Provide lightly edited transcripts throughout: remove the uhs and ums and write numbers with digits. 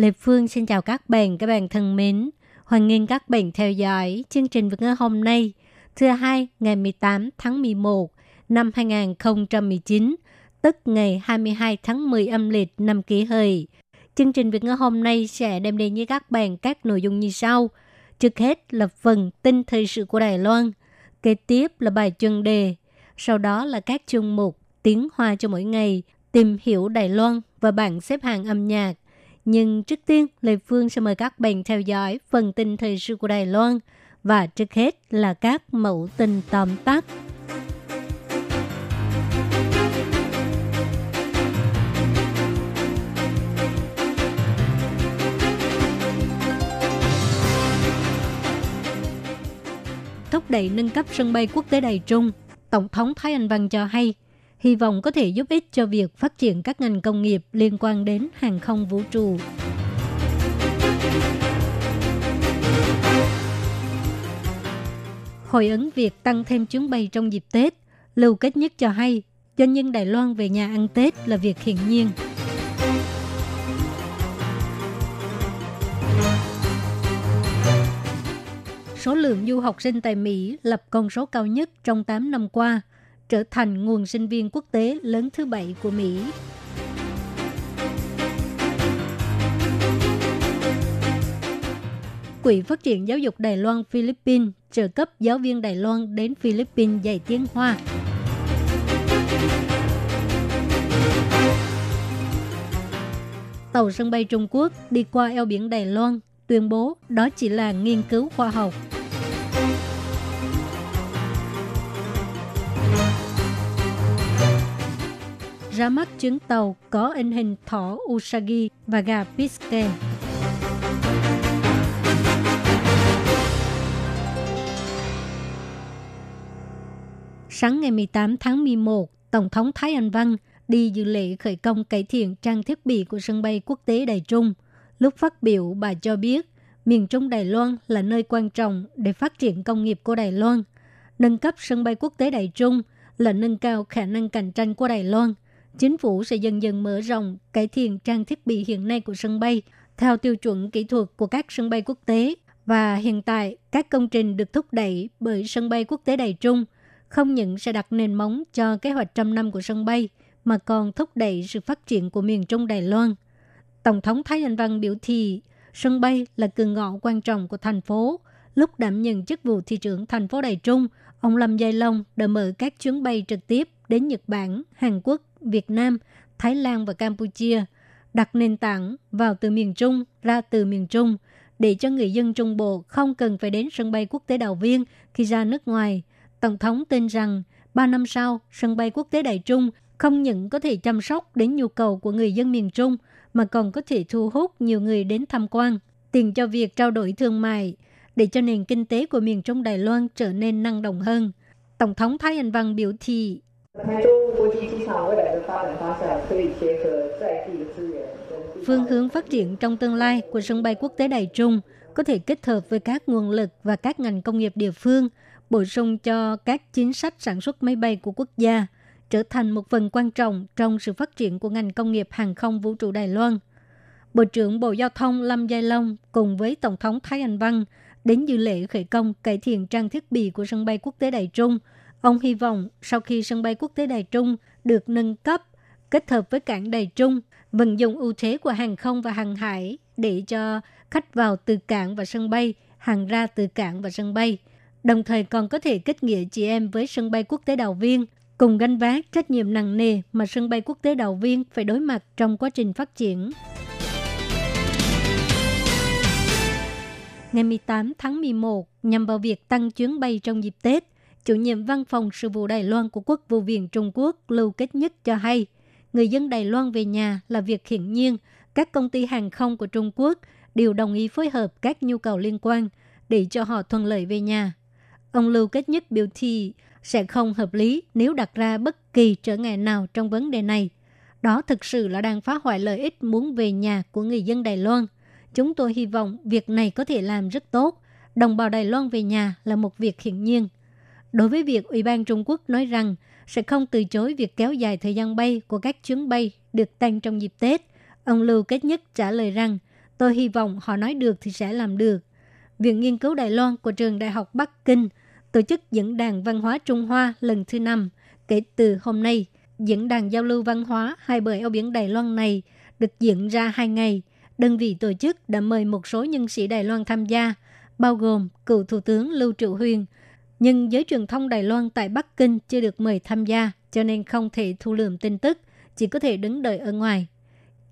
Lê Phương xin chào các bạn thân mến. Hoan nghênh các bạn theo dõi chương trình Việt ngữ hôm nay, thứ hai ngày 18 tháng 11 năm 2019, tức ngày 22 tháng 10 âm lịch năm Kỷ Hợi. Chương trình Việt ngữ hôm nay sẽ đem đến với các bạn các nội dung như sau. Trước hết là phần tin thời sự của Đài Loan, kế tiếp là bài chuyên đề, sau đó là các chuyên mục tiếng Hoa cho mỗi ngày, tìm hiểu Đài Loan và bảng xếp hạng âm nhạc. Nhưng trước tiên, Lê Phương sẽ mời các bạn theo dõi phần tin thời sự của Đài Loan và trước hết là các mẫu tin tóm tắt. Thúc đẩy nâng cấp sân bay quốc tế Đài Trung, Tổng thống Thái Anh Văn cho hay, hy vọng có thể giúp ích cho việc phát triển các ngành công nghiệp liên quan đến hàng không vũ trụ. Hồi ứng việc tăng thêm chuyến bay trong dịp Tết, Lưu Kết Nhất cho hay, doanh nhân Đài Loan về nhà ăn Tết là việc hiển nhiên. Số lượng du học sinh tại Mỹ lập con số cao nhất trong 8 năm qua, trở thành nguồn sinh viên quốc tế lớn thứ 7 của Mỹ. Quỹ Phát triển Giáo dục Đài Loan Philippines trợ cấp giáo viên Đài Loan đến Philippines dạy tiếng Hoa. Tàu sân bay Trung Quốc đi qua eo biển Đài Loan tuyên bố đó chỉ là nghiên cứu khoa học. Ra mắt chuyến tàu có in hình thỏ Usagi và gà Piske. Sáng ngày 18 tháng 11, Tổng thống Thái Anh Văn đi dự lễ khởi công cải thiện trang thiết bị của sân bay quốc tế Đài Trung. Lúc phát biểu, bà cho biết miền Trung Đài Loan là nơi quan trọng để phát triển công nghiệp của Đài Loan. Nâng cấp sân bay quốc tế Đài Trung là nâng cao khả năng cạnh tranh của Đài Loan. Chính phủ sẽ dần dần mở rộng cải thiện trang thiết bị hiện nay của sân bay theo tiêu chuẩn kỹ thuật của các sân bay quốc tế. Và hiện tại, các công trình được thúc đẩy bởi sân bay quốc tế Đài Trung không những sẽ đặt nền móng cho kế hoạch trăm năm của sân bay, mà còn thúc đẩy sự phát triển của miền Trung Đài Loan. Tổng thống Thái Anh Văn biểu thị, sân bay là cửa ngõ quan trọng của thành phố. Lúc đảm nhận chức vụ thị trưởng thành phố Đài Trung, ông Lâm Giai Long đã mở các chuyến bay trực tiếp đến Nhật Bản, Hàn Quốc, Việt Nam, Thái Lan và Campuchia, đặt nền tảng vào từ miền Trung, ra từ miền Trung, để cho người dân Trung Bộ không cần phải đến sân bay quốc tế Đào Viên khi ra nước ngoài. Tổng thống tin rằng, 3 năm sau, sân bay quốc tế Đài Trung không những có thể chăm sóc đến nhu cầu của người dân miền Trung, mà còn có thể thu hút nhiều người đến tham quan, tiền cho việc trao đổi thương mại, để cho nền kinh tế của miền Trung Đài Loan trở nên năng động hơn. Tổng thống Thái Anh Văn biểu thị, phương hướng phát triển trong tương lai của sân bay quốc tế Đài Trung có thể kết hợp với các nguồn lực và các ngành công nghiệp địa phương, bổ sung cho các chính sách sản xuất máy bay của quốc gia, trở thành một phần quan trọng trong sự phát triển của ngành công nghiệp hàng không vũ trụ Đài Loan. Bộ trưởng Bộ Giao thông Lâm Giai Long cùng với Tổng thống Thái Anh Văn đến dự lễ khởi công cải thiện trang thiết bị của sân bay quốc tế Đài Trung. Ông hy vọng sau khi sân bay quốc tế Đài Trung được nâng cấp, kết hợp với cảng Đài Trung, vận dụng ưu thế của hàng không và hàng hải để cho khách vào từ cảng và sân bay, hàng ra từ cảng và sân bay, đồng thời còn có thể kết nghĩa chị em với sân bay quốc tế Đào Viên, cùng gánh vác trách nhiệm nặng nề mà sân bay quốc tế Đào Viên phải đối mặt trong quá trình phát triển. Ngày 18 tháng 11, nhằm vào việc tăng chuyến bay trong dịp Tết, chủ nhiệm Văn phòng Sự vụ Đài Loan của Quốc vụ viện Trung Quốc Lưu Kết Nhất cho hay, người dân Đài Loan về nhà là việc hiển nhiên các công ty hàng không của Trung Quốc đều đồng ý phối hợp các nhu cầu liên quan để cho họ thuận lợi về nhà. Ông Lưu Kết Nhất biểu thị sẽ không hợp lý nếu đặt ra bất kỳ trở ngại nào trong vấn đề này. Đó thực sự là đang phá hoại lợi ích muốn về nhà của người dân Đài Loan. Chúng tôi hy vọng việc này có thể làm rất tốt. Đồng bào Đài Loan về nhà là một việc hiển nhiên. Đối với việc Ủy ban Trung Quốc nói rằng sẽ không từ chối việc kéo dài thời gian bay của các chuyến bay được tăng trong dịp Tết, ông Lưu Kết Nhất trả lời rằng tôi hy vọng họ nói được thì sẽ làm được. Viện Nghiên cứu Đài Loan của Trường Đại học Bắc Kinh tổ chức Diễn đàn Văn hóa Trung Hoa lần thứ 5 kể từ hôm nay. Diễn đàn giao lưu văn hóa hai bờ eo biển Đài Loan này được diễn ra 2 ngày. Đơn vị tổ chức đã mời một số nhân sĩ Đài Loan tham gia, bao gồm cựu Thủ tướng Lưu Trụ Huyền. Nhưng giới truyền thông Đài Loan tại Bắc Kinh chưa được mời tham gia, cho nên không thể thu lượm tin tức, chỉ có thể đứng đợi ở ngoài.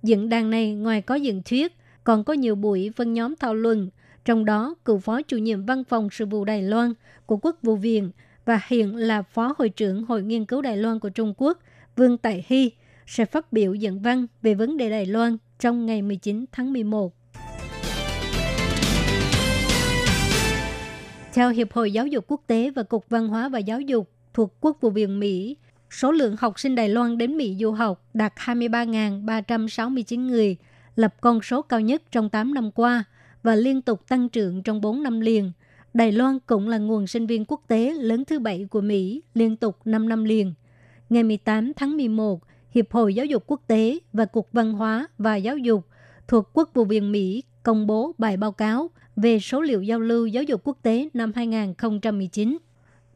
Diễn đàn này ngoài có diễn thuyết, còn có nhiều buổi phân nhóm thảo luận, trong đó cựu phó chủ nhiệm văn phòng sự vụ Đài Loan của Quốc vụ viện và hiện là phó hội trưởng Hội Nghiên cứu Đài Loan của Trung Quốc, Vương Tài Hy, sẽ phát biểu diễn văn về vấn đề Đài Loan trong ngày 19 tháng 11. Theo Hiệp hội Giáo dục Quốc tế và Cục Văn hóa và Giáo dục thuộc Quốc vụ viện Mỹ, số lượng học sinh Đài Loan đến Mỹ du học đạt 23.369 người, lập con số cao nhất trong 8 năm qua và liên tục tăng trưởng trong 4 năm liền. Đài Loan cũng là nguồn sinh viên quốc tế lớn thứ 7 của Mỹ, liên tục 5 năm liền. Ngày 18 tháng 11, Hiệp hội Giáo dục Quốc tế và Cục Văn hóa và Giáo dục thuộc Quốc vụ viện Mỹ công bố bài báo cáo về số liệu giao lưu giáo dục quốc tế năm 2019.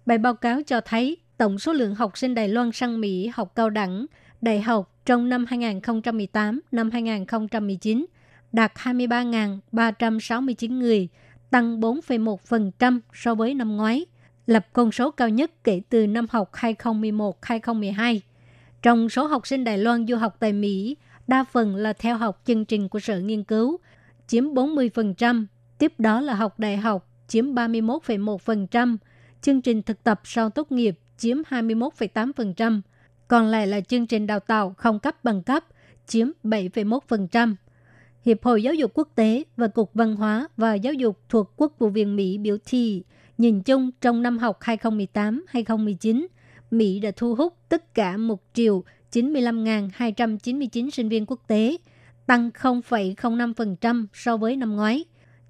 Bài báo cáo cho thấy tổng số lượng học sinh Đài Loan sang Mỹ học cao đẳng, đại học trong năm 2018-2019 đạt 23.369 người, tăng 4,1% so với năm ngoái, lập con số cao nhất kể từ năm học 2011-2012. Trong số học sinh Đài Loan du học tại Mỹ, đa phần là theo học chương trình của sở nghiên cứu, chiếm 40%, tiếp đó là học đại học, chiếm 31,1%, chương trình thực tập sau tốt nghiệp, chiếm 21,8%, còn lại là chương trình đào tạo không cấp bằng cấp, chiếm 7,1%. Hiệp hội Giáo dục Quốc tế và Cục Văn hóa và Giáo dục thuộc Quốc vụ viện Mỹ biểu thị, nhìn chung trong năm học 2018-2019, Mỹ đã thu hút tất cả 1.095.299 sinh viên quốc tế, tăng 0,05% so với năm ngoái,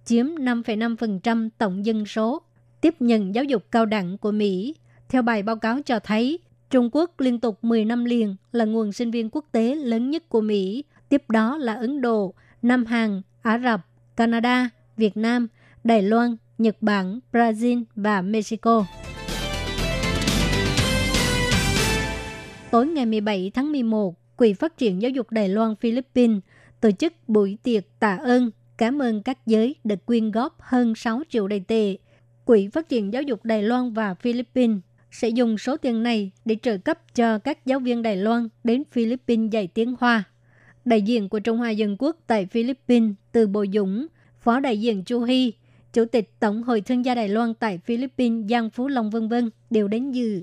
chiếm 5,5% tổng dân số tiếp nhận giáo dục cao đẳng của Mỹ. Theo bài báo cáo cho thấy, Trung Quốc liên tục 10 năm liền là nguồn sinh viên quốc tế lớn nhất của Mỹ, tiếp đó là Ấn Độ, Nam Hàn, Ả Rập, Canada, Việt Nam, Đài Loan, Nhật Bản, Brazil và Mexico. Tối ngày 17 tháng 11, Quỹ Phát triển Giáo dục Đài Loan Philippines tổ chức buổi tiệc tạ ơn, cảm ơn các giới đã quyên góp hơn 6 triệu Đài tệ. Quỹ Phát triển Giáo dục Đài Loan và Philippines sẽ dùng số tiền này để trợ cấp cho các giáo viên Đài Loan đến Philippines dạy tiếng Hoa. Đại diện của Trung Hoa Dân Quốc tại Philippines Từ Bồ Dũng, Phó đại diện Chu Hy, Chủ tịch Tổng hội Thương gia Đài Loan tại Philippines Giang Phú Long v.v. đều đến dự.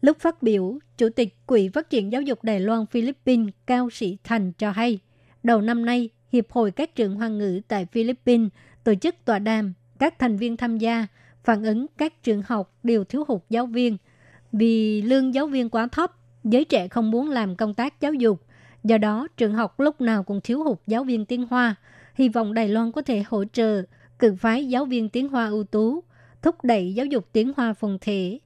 Lúc phát biểu, Chủ tịch Quỹ Phát triển Giáo dục Đài Loan Philippines Cao Sĩ Thành cho hay, đầu năm nay, Hiệp hội các trường Hoa ngữ tại Philippines tổ chức tọa đàm, các thành viên tham gia phản ứng các trường học đều thiếu hụt giáo viên. Vì lương giáo viên quá thấp, giới trẻ không muốn làm công tác giáo dục, do đó trường học lúc nào cũng thiếu hụt giáo viên tiếng Hoa. Hy vọng Đài Loan có thể hỗ trợ cử phái giáo viên tiếng Hoa ưu tú, thúc đẩy giáo dục tiếng Hoa phồn thể.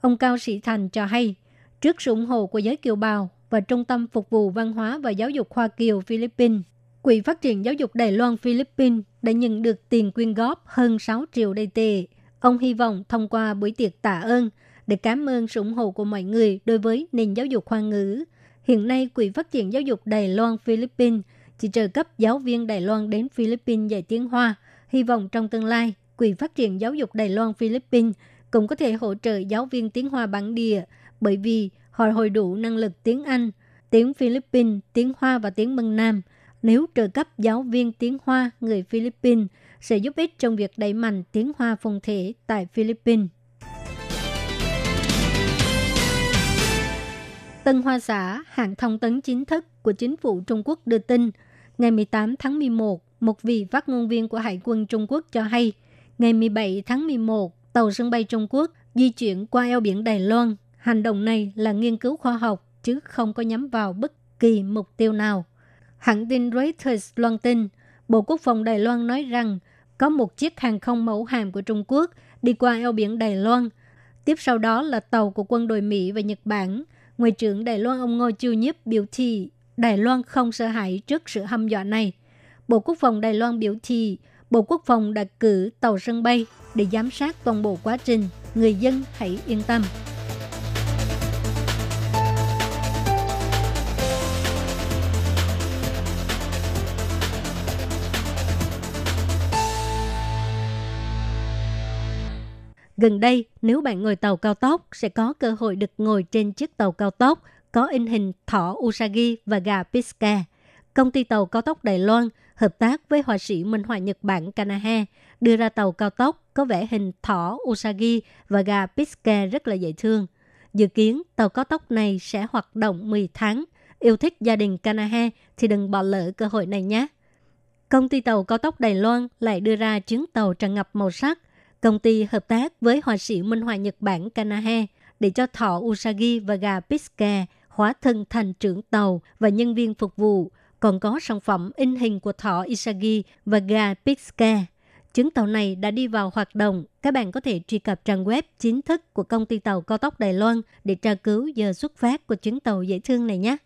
Ông Cao Sĩ Thành cho hay, trước sự ủng hộ của giới kiều bào và Trung tâm Phục vụ Văn hóa và Giáo dục Hoa Kiều Philippines, Quỹ Phát triển Giáo dục Đài Loan Philippines đã nhận được tiền quyên góp hơn 6 triệu Đài tệ. Ông hy vọng thông qua buổi tiệc tạ ơn để cảm ơn sự ủng hộ của mọi người đối với nền giáo dục Hoa ngữ. Hiện nay, Quỹ Phát triển Giáo dục Đài Loan Philippines chỉ trợ cấp giáo viên Đài Loan đến Philippines dạy tiếng Hoa. Hy vọng trong tương lai, Quỹ Phát triển Giáo dục Đài Loan Philippines cũng có thể hỗ trợ giáo viên tiếng Hoa bản địa bởi vì họ hội đủ năng lực tiếng Anh, tiếng Philippines, tiếng Hoa và tiếng Mân Nam. Nếu trợ cấp giáo viên tiếng Hoa người Philippines sẽ giúp ích trong việc đẩy mạnh tiếng Hoa phong thể tại Philippines. Tân Hoa Xã, hãng thông tấn chính thức của chính phủ Trung Quốc đưa tin, Ngày 18 tháng 11, một vị phát ngôn viên của Hải quân Trung Quốc cho hay, ngày 17 tháng 11, tàu sân bay Trung Quốc di chuyển qua eo biển Đài Loan. Hành động này là nghiên cứu khoa học, chứ không có nhắm vào bất kỳ mục tiêu nào. Hãng tin Reuters loan tin, Bộ Quốc phòng Đài Loan nói rằng có một chiếc hàng không mẫu hạm của Trung Quốc đi qua eo biển Đài Loan. Tiếp sau đó là tàu của quân đội Mỹ và Nhật Bản. Ngoại trưởng Đài Loan ông Ngô Chiêu Nhếp biểu thị Đài Loan không sợ hãi trước sự hăm dọa này. Bộ Quốc phòng Đài Loan biểu thị Bộ Quốc phòng đã cử tàu sân bay để giám sát toàn bộ quá trình. Người dân hãy yên tâm. Gần đây, nếu bạn ngồi tàu cao tốc, sẽ có cơ hội được ngồi trên chiếc tàu cao tốc có in hình thỏ Usagi và gà Piske. Công ty tàu cao tốc Đài Loan hợp tác với họa sĩ minh họa Nhật Bản Kanahei đưa ra tàu cao tốc có vẽ hình thỏ Usagi và gà Piske rất là dễ thương. Dự kiến tàu cao tốc này sẽ hoạt động 10 tháng. Yêu thích gia đình Kanahei thì đừng bỏ lỡ cơ hội này nhé. Công ty tàu cao tốc Đài Loan lại đưa ra chuyến tàu tràn ngập màu sắc. Công ty hợp tác với họa sĩ minh họa Nhật Bản Kanahei để cho thỏ Usagi và gà Piske hóa thân thành trưởng tàu và nhân viên phục vụ, còn có sản phẩm in hình của thỏ Usagi và gà Piske. Chuyến tàu này đã đi vào hoạt động. Các bạn có thể truy cập trang web chính thức của công ty tàu cao tốc Đài Loan để tra cứu giờ xuất phát của chuyến tàu dễ thương này nhé.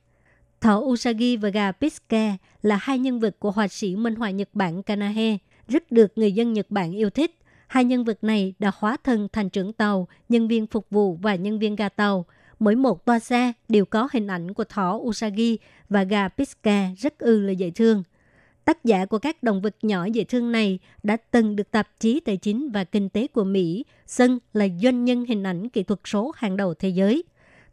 Thỏ Usagi và gà Piske là hai nhân vật của họa sĩ minh họa Nhật Bản Kanahei, rất được người dân Nhật Bản yêu thích. Hai nhân vật này đã hóa thân thành trưởng tàu, nhân viên phục vụ và nhân viên ga tàu. Mỗi một toa xe đều có hình ảnh của thỏ Usagi và gà Piske rất là dễ thương. Tác giả của các động vật nhỏ dễ thương này đã từng được tạp chí Tài chính và Kinh tế của Mỹ xưng là doanh nhân hình ảnh kỹ thuật số hàng đầu thế giới.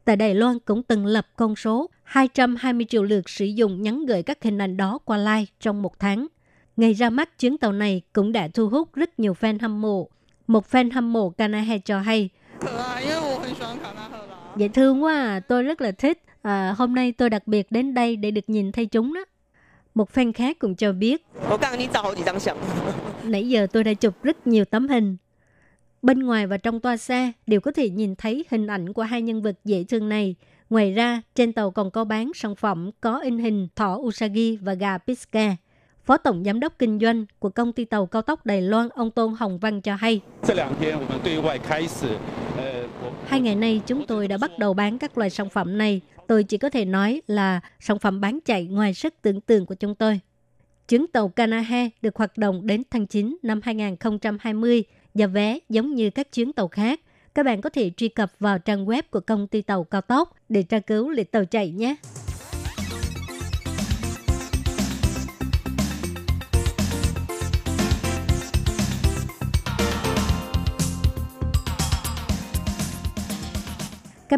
Tại Đài Loan cũng từng lập con số 220 triệu lượt sử dụng nhắn gửi các hình ảnh đó qua like trong một tháng. Ngày ra mắt chuyến tàu này cũng đã thu hút rất nhiều fan hâm mộ. Một fan hâm mộ Kanahei cho hay: dễ thương quá à, tôi rất là thích. Hôm nay tôi đặc biệt đến đây để được nhìn thấy chúng đó. Một fan khác cũng cho biết: nãy giờ tôi đã chụp rất nhiều tấm hình. Bên ngoài và trong toa xe đều có thể nhìn thấy hình ảnh của hai nhân vật dễ thương này. Ngoài ra, trên tàu còn có bán sản phẩm có in hình thỏ Usagi và gà Piske. Phó Tổng Giám đốc Kinh doanh của Công ty Tàu Cao tốc Đài Loan, ông Tôn Hồng Văn cho hay: hai ngày nay chúng tôi đã bắt đầu bán các loại sản phẩm này. Tôi chỉ có thể nói là sản phẩm bán chạy ngoài sức tưởng tượng của chúng tôi. Chuyến tàu Kanahei được hoạt động đến tháng 9 năm 2020. Giá vé giống như các chuyến tàu khác. Các bạn có thể truy cập vào trang web của Công ty Tàu Cao tốc để tra cứu lịch tàu chạy nhé. Các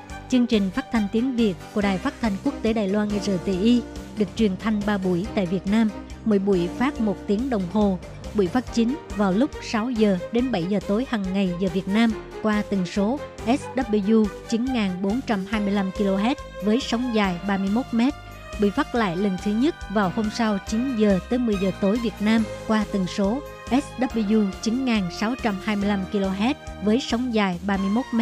Chương trình phát thanh tiếng Việt của Đài Phát thanh Quốc tế Đài Loan RTI được truyền thanh 3 buổi tại Việt Nam. Mỗi buổi phát 1 tiếng đồng hồ. Buổi phát chính vào lúc 6 giờ đến 7 giờ tối hàng ngày giờ Việt Nam qua tần số SW 9425 kHz với sóng dài 31 m. Buổi phát lại lần thứ nhất vào hôm sau 9 giờ tới 10 giờ tối Việt Nam qua tần số SW 9625 kHz với sóng dài 31 m.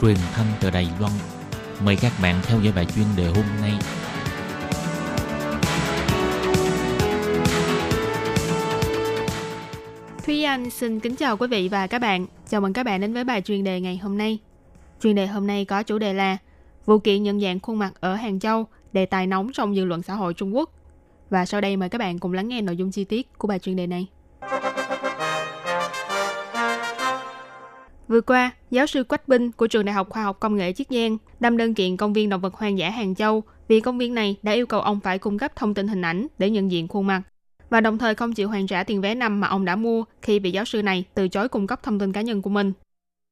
truyền thanh từ Đài Loan. Mời các bạn theo dõi bài chuyên đề hôm nay. Thúy Anh xin kính chào quý vị và các bạn. Chào mừng các bạn đến với bài chuyên đề ngày hôm nay. Chuyên đề hôm nay có chủ đề là vụ kiện nhận dạng khuôn mặt ở Hàng Châu, đề tài nóng trong dư luận xã hội Trung Quốc. Và sau đây mời các bạn cùng lắng nghe nội dung chi tiết của bài chuyên đề này. Vừa qua, giáo sư Quách Bình của Trường Đại học Khoa học Công nghệ Chiết Giang đâm đơn kiện công viên động vật hoang dã Hàng Châu vì công viên này đã yêu cầu ông phải cung cấp thông tin hình ảnh để nhận diện khuôn mặt và đồng thời không chịu hoàn trả tiền vé năm mà ông đã mua khi bị giáo sư này từ chối cung cấp thông tin cá nhân của mình.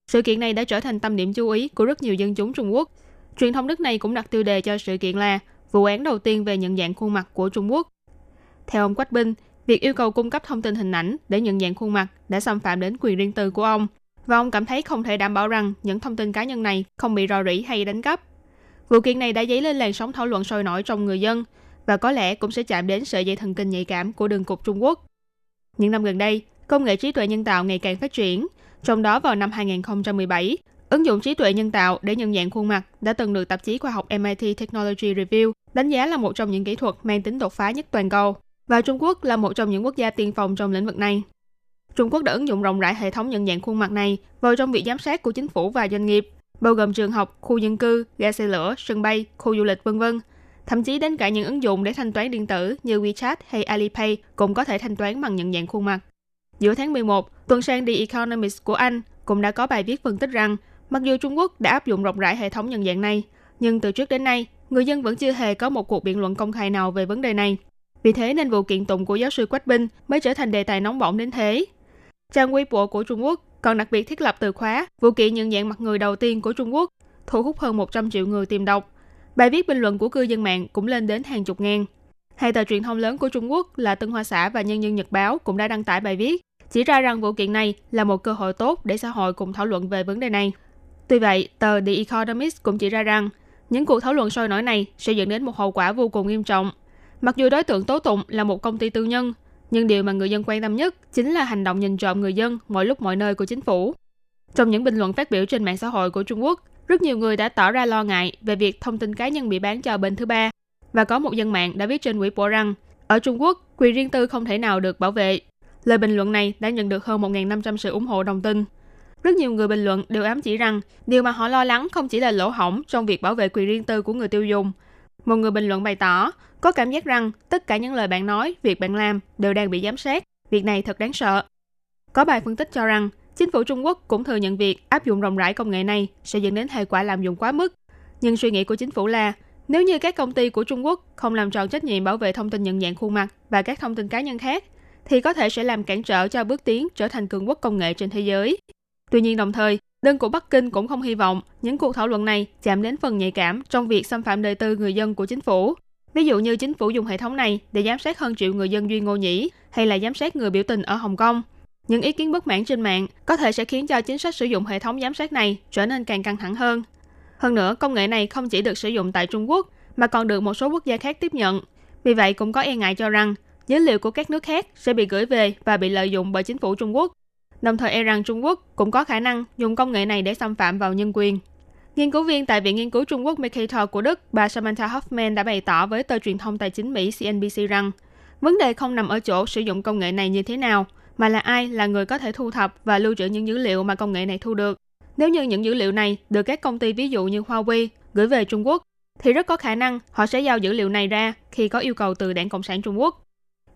Sự kiện này đã trở thành tâm điểm chú ý của rất nhiều dân chúng Trung Quốc. Truyền thông nước này cũng đặt tiêu đề cho sự kiện là vụ án đầu tiên về nhận dạng khuôn mặt của Trung Quốc. Theo ông Quách Bình, việc yêu cầu cung cấp thông tin hình ảnh để nhận dạng khuôn mặt đã xâm phạm đến quyền riêng tư của ông, và ông cảm thấy không thể đảm bảo rằng những thông tin cá nhân này không bị rò rỉ hay đánh cắp. Vụ kiện này đã dấy lên làn sóng thảo luận sôi nổi trong người dân và có lẽ cũng sẽ chạm đến sợi dây thần kinh nhạy cảm của Đường Cục Trung Quốc. Những năm gần đây, công nghệ trí tuệ nhân tạo ngày càng phát triển, trong đó vào năm 2017, ứng dụng trí tuệ nhân tạo để nhận dạng khuôn mặt đã từng được tạp chí khoa học MIT Technology Review đánh giá là một trong những kỹ thuật mang tính đột phá nhất toàn cầu, và Trung Quốc là một trong những quốc gia tiên phong trong lĩnh vực này. Trung Quốc đã ứng dụng rộng rãi hệ thống nhận dạng khuôn mặt này vào trong việc giám sát của chính phủ và doanh nghiệp, bao gồm trường học, khu dân cư, ga xe lửa, sân bay, khu du lịch, v.v. Thậm chí đến cả những ứng dụng để thanh toán điện tử như WeChat hay Alipay cũng có thể thanh toán bằng nhận dạng khuôn mặt. Giữa tháng 11, tuần sang The Economist của Anh cũng đã có bài viết phân tích rằng mặc dù Trung Quốc đã áp dụng rộng rãi hệ thống nhận dạng này, nhưng từ trước đến nay, người dân vẫn chưa hề có một cuộc biện luận công khai nào về vấn đề này. Vì thế nên vụ kiện tụng của giáo sư Quách Bình mới trở thành đề tài nóng bỏng đến thế. Trang Weibo của Trung Quốc còn đặc biệt thiết lập từ khóa vụ kiện nhận dạng mặt người đầu tiên của Trung Quốc, thu hút hơn 100 triệu người tìm đọc. Bài viết bình luận của cư dân mạng cũng lên đến hàng chục ngàn. Hai tờ truyền thông lớn của Trung Quốc là Tân Hoa Xã và Nhân Dân Nhật Báo cũng đã đăng tải bài viết, chỉ ra rằng vụ kiện này là một cơ hội tốt để xã hội cùng thảo luận về vấn đề này. Tuy vậy, tờ The Economist cũng chỉ ra rằng những cuộc thảo luận sôi nổi này sẽ dẫn đến một hậu quả vô cùng nghiêm trọng. Mặc dù đối tượng tố tụng là một công ty tư nhân, nhưng điều mà người dân quan tâm nhất chính là hành động nhìn trộm người dân mọi lúc mọi nơi của chính phủ. Trong những bình luận phát biểu trên mạng xã hội của Trung Quốc, rất nhiều người đã tỏ ra lo ngại về việc thông tin cá nhân bị bán cho bên thứ ba. Và có một dân mạng đã viết trên Weibo rằng, ở Trung Quốc, quyền riêng tư không thể nào được bảo vệ. Lời bình luận này đã nhận được hơn 1.500 sự ủng hộ đồng tình. Rất nhiều người bình luận đều ám chỉ rằng điều mà họ lo lắng không chỉ là lỗ hổng trong việc bảo vệ quyền riêng tư của người tiêu dùng. Một người bình luận bày tỏ, có cảm giác rằng tất cả những lời bạn nói, việc bạn làm đều đang bị giám sát. Việc này thật đáng sợ. Có bài phân tích cho rằng, chính phủ Trung Quốc cũng thừa nhận việc áp dụng rộng rãi công nghệ này sẽ dẫn đến hệ quả lạm dụng quá mức. Nhưng suy nghĩ của chính phủ là, nếu như các công ty của Trung Quốc không làm tròn trách nhiệm bảo vệ thông tin nhận dạng khuôn mặt và các thông tin cá nhân khác, thì có thể sẽ làm cản trở cho bước tiến trở thành cường quốc công nghệ trên thế giới. Tuy nhiên đồng thời, đơn của Bắc Kinh cũng không hy vọng những cuộc thảo luận này chạm đến phần nhạy cảm trong việc xâm phạm đời tư người dân của chính phủ. Ví dụ như chính phủ dùng hệ thống này để giám sát hơn triệu người dân Duy Ngô Nhĩ hay là giám sát người biểu tình ở Hồng Kông. Những ý kiến bất mãn trên mạng có thể sẽ khiến cho chính sách sử dụng hệ thống giám sát này trở nên càng căng thẳng hơn. Hơn nữa, công nghệ này không chỉ được sử dụng tại Trung Quốc mà còn được một số quốc gia khác tiếp nhận. Vì vậy, cũng có e ngại cho rằng dữ liệu của các nước khác sẽ bị gửi về và bị lợi dụng bởi chính phủ Trung Quốc. Đồng thời e rằng Trung Quốc cũng có khả năng dùng công nghệ này để xâm phạm vào nhân quyền. Nghiên cứu viên tại Viện Nghiên cứu Trung Quốc Mercator của Đức, bà Samantha Hoffmann đã bày tỏ với tờ truyền thông tài chính Mỹ CNBC rằng vấn đề không nằm ở chỗ sử dụng công nghệ này như thế nào, mà là ai là người có thể thu thập và lưu trữ những dữ liệu mà công nghệ này thu được. Nếu như những dữ liệu này được các công ty ví dụ như Huawei gửi về Trung Quốc, thì rất có khả năng họ sẽ giao dữ liệu này ra khi có yêu cầu từ Đảng Cộng sản Trung Quốc.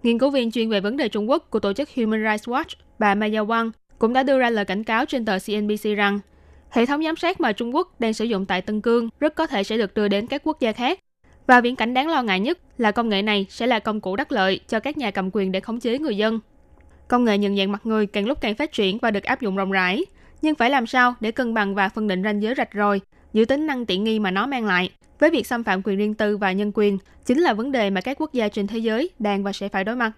Nghiên cứu viên chuyên về vấn đề Trung Quốc của tổ chức Human Rights Watch, bà Maya Wang cũng đã đưa ra lời cảnh cáo trên tờ CNBC rằng hệ thống giám sát mà Trung Quốc đang sử dụng tại Tân Cương rất có thể sẽ được đưa đến các quốc gia khác. Và viễn cảnh đáng lo ngại nhất là công nghệ này sẽ là công cụ đắc lợi cho các nhà cầm quyền để khống chế người dân. Công nghệ nhận dạng mặt người càng lúc càng phát triển và được áp dụng rộng rãi, nhưng phải làm sao để cân bằng và phân định ranh giới rạch ròi giữa tính năng tiện nghi mà nó mang lại với việc xâm phạm quyền riêng tư và nhân quyền chính là vấn đề mà các quốc gia trên thế giới đang và sẽ phải đối mặt.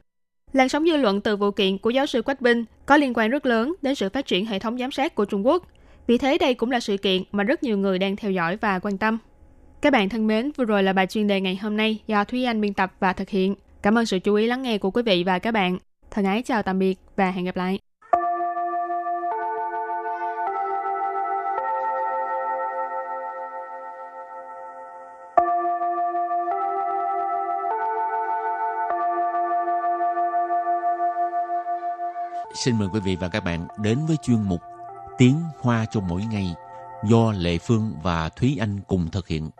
Làn sóng dư luận từ vụ kiện của giáo sư Quách Bình có liên quan rất lớn đến sự phát triển hệ thống giám sát của Trung Quốc. Vì thế đây cũng là sự kiện mà rất nhiều người đang theo dõi và quan tâm. Các bạn thân mến, vừa rồi là bài chuyên đề ngày hôm nay do Thúy Anh biên tập và thực hiện. Cảm ơn sự chú ý lắng nghe của quý vị và các bạn. Thân ái chào tạm biệt và hẹn gặp lại. xin mời quý vị và các bạn đến với chuyên mục Tiếng Hoa cho mỗi ngày do Lệ Phương và Thúy Anh cùng thực hiện.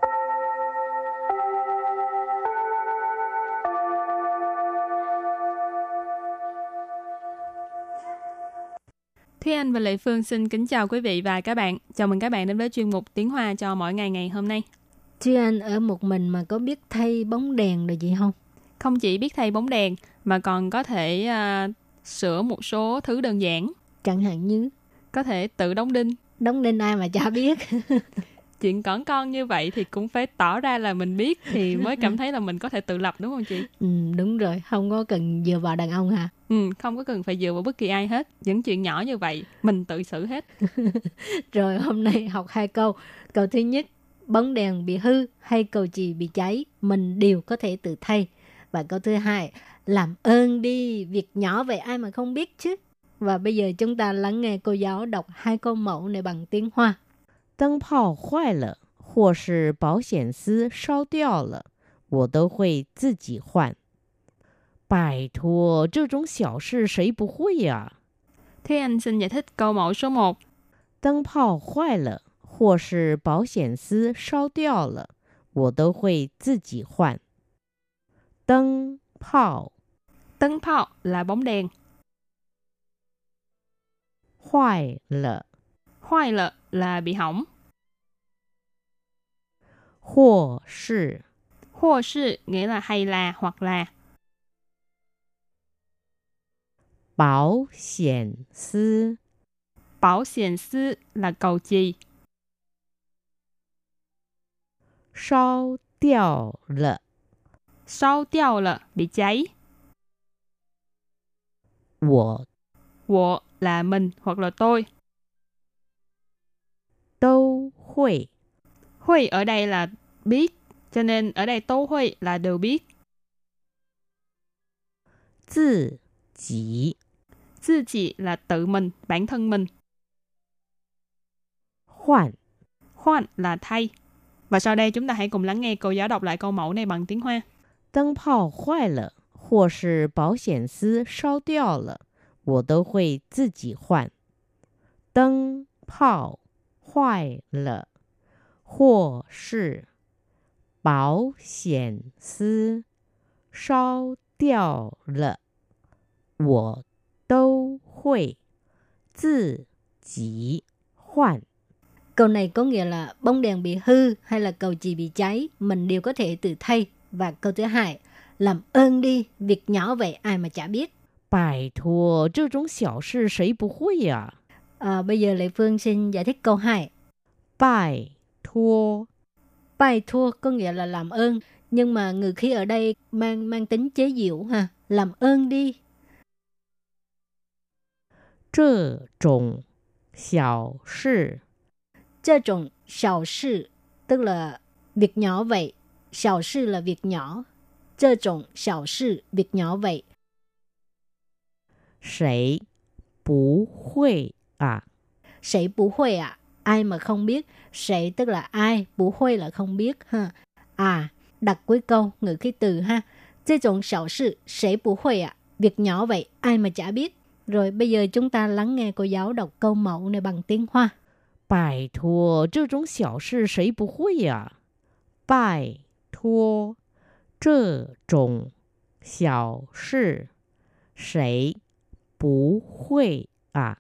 Thúy Anh và Lệ Phương xin kính chào quý vị và các bạn. Chào mừng các bạn đến với chuyên mục Tiếng Hoa cho mỗi ngày ngày hôm nay. Thúy Anh ở một mình mà có biết thay bóng đèn rồi gì không? Không chỉ biết thay bóng đèn mà còn có thể sửa một số thứ đơn giản. Chẳng hạn như? Có thể tự đóng đinh. Đóng đinh ai mà chả biết. Chuyện cỏn con như vậy thì cũng phải tỏ ra là mình biết thì mới cảm thấy là mình có thể tự lập, đúng không chị? Ừ, đúng rồi. Không có cần dựa vào đàn ông hả? Ừ, không có cần phải dựa vào bất kỳ ai hết. Những chuyện nhỏ như vậy mình tự xử hết. Rồi hôm nay học 2 câu. Câu thứ nhất, bóng đèn bị hư hay cầu chì bị cháy, mình đều có thể tự thay. Và câu thứ hai, làm ơn đi, việc nhỏ vậy ai mà không biết chứ. Và bây giờ chúng ta lắng nghe cô giáo đọc 2 câu mẫu này bằng tiếng Hoa. 灯泡坏了，或是保险丝烧掉了，我都会自己换。 拜托，这种小事谁不会呀？ Thế anh xin giải thích câu mẫu số 1. 灯泡坏了，或是保险丝烧掉了，我都会自己换。 灯泡 là bóng đèn. 坏了 là bị hỏng. 或是 nghĩa là hay là hoặc là. 保险丝 là cầu chì. 烧掉了 bị cháy. 我 là mình hoặc là tôi. 都会 Huy ở đây là biết, cho nên ở đây tố huy là đều biết. 自己 là tự mình, bản thân mình. 换 là thay. Và sau đây chúng ta hãy cùng lắng nghe cô giáo đọc lại câu mẫu này bằng tiếng Hoa. 灯泡坏了，或是保险丝烧掉了，我都会自己换。灯泡坏了 或是保险丝烧掉了，我都会自己换. Câu này có nghĩa là bóng đèn bị hư hay là cầu chì bị cháy, mình đều có thể tự thay. Và câu thứ hai, làm ơn đi, việc nhỏ vậy ai mà chả biết. 拜托，这种小事谁不会呀？ Bây giờ Lệ Phương xin giải thích câu 2. 拜托 có nghĩa là làm ơn, nhưng mà ngữ khí ở đây mang tính chế giễu ha, làm ơn đi. 这种小事 tức là việc nhỏ vậy, 小事 là việc nhỏ, 这种小事 việc nhỏ vậy. 谁不会啊? 谁不会啊? Ai mà không biết, sẽ tức là ai, bù huê là không biết ha. À, đặt cuối câu ngữ khí từ ha. Cái chủng xảo sự, sẽ bù huê ạ. Việc nhỏ vậy, ai mà chả biết. Rồi bây giờ chúng ta lắng nghe cô giáo đọc câu mẫu này bằng tiếng Hoa. Bài thua, cái chủng xảo sự, sẽ bù huê ạ. Bài thua, cái chủng xảo sự, sẽ bù huê ạ.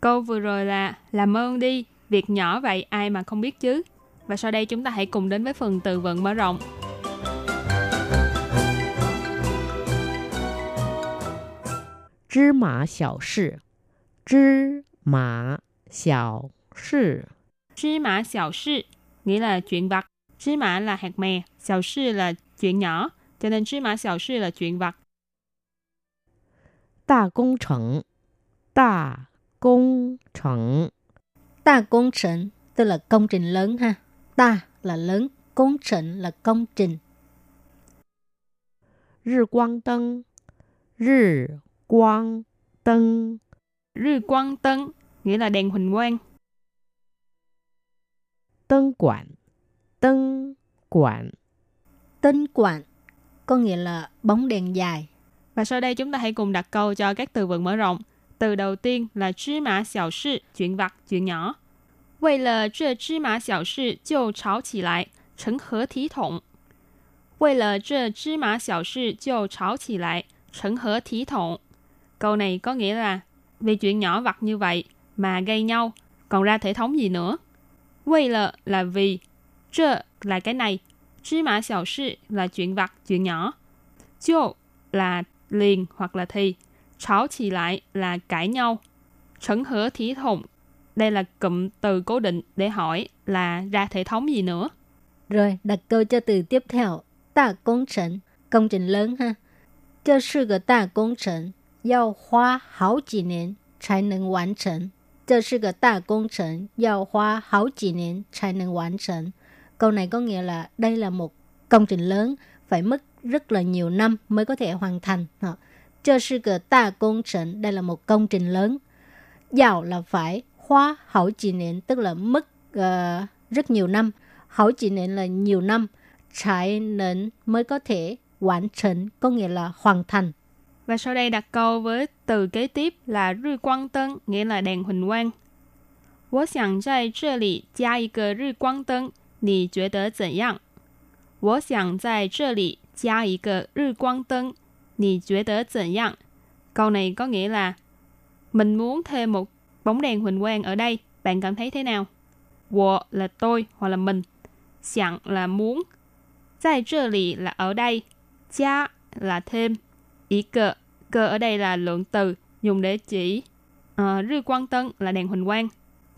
Câu vừa rồi là làm ơn đi, việc nhỏ vậy ai mà không biết chứ. Và sau đây chúng ta hãy cùng đến với phần từ vựng mở rộng. Chí mã xảo sự nghĩa là chuyện vặt. Chí mã là hạt mè, xảo sự là chuyện nhỏ, cho nên chí mã xảo sự là chuyện vặt. Đại công trình tức là công trình lớn ha. Đa là lớn, công trình là công trình. 日光灯 nghĩa là đèn huỳnh quang. 灯管 có nghĩa là bóng đèn dài. Và sau đây chúng ta hãy cùng đặt câu cho các từ vựng mở rộng. từ đầu tiên là chi mã xảo sự, chuyện vặt, chuyện nhỏ. Vì là chữ chi mã xảo sự, chào chào chỉ lại, thành hợp thí thống. Vì là chữ chi mã xảo sự, chào chào chỉ lại, thành hợp thí thống. Câu này có nghĩa là vì chuyện nhỏ vặt như vậy mà gây nhau, còn ra thể thống gì nữa. Vì là vì, chữ là cái này, chi mã xảo sự là chuyện vặt, chuyện nhỏ. Chào là liền hoặc là thì, cháo chỉ lại là cãi nhau. Trấn hứa thí thùng, đây là cụm từ cố định để hỏi là ra thể thống gì nữa. Rồi đặt câu cho từ tiếp theo, tạ công trình, công trình lớn ha. Chớ sư cái tạ công trình, yào hoa hảo chỉ niên, chai nâng hoàn thành. Chớ sư cái tạ công trình, yào hoa hảo chỉ niên, chai nâng hoàn thành. Câu này có nghĩa là đây là một công trình lớn, phải mất rất là nhiều năm mới có thể hoàn thành. Chơ sư cờ ta công trình, đây là một công trình lớn. Dạo là phải, hoa hảo chỉ nến, tức là mất rất nhiều năm. Hảo chỉ nến là nhiều năm, trải nến mới có thể hoàn thành, có nghĩa là hoàn thành. Và sau đây đặt câu với từ kế tiếp là rư quang tân, nghĩa là đèn huỳnh quang. Wo xiang zai zhe li jia yi ge rư quang tân, ni jue de zhen yang? Wo xiang zai zhe li jia yi ge rư quang tân, nì chuyện tớ dần dặn. Câu này có nghĩa là mình muốn thêm một bóng đèn huỳnh quang ở đây, bạn cảm thấy thế nào? Wo là tôi hoặc là mình, xiang là muốn, zài zhe li là ở đây, jia là thêm, ý cờ, cờ ở đây là lượng từ dùng để chỉ rư quang tân là đèn huỳnh quang.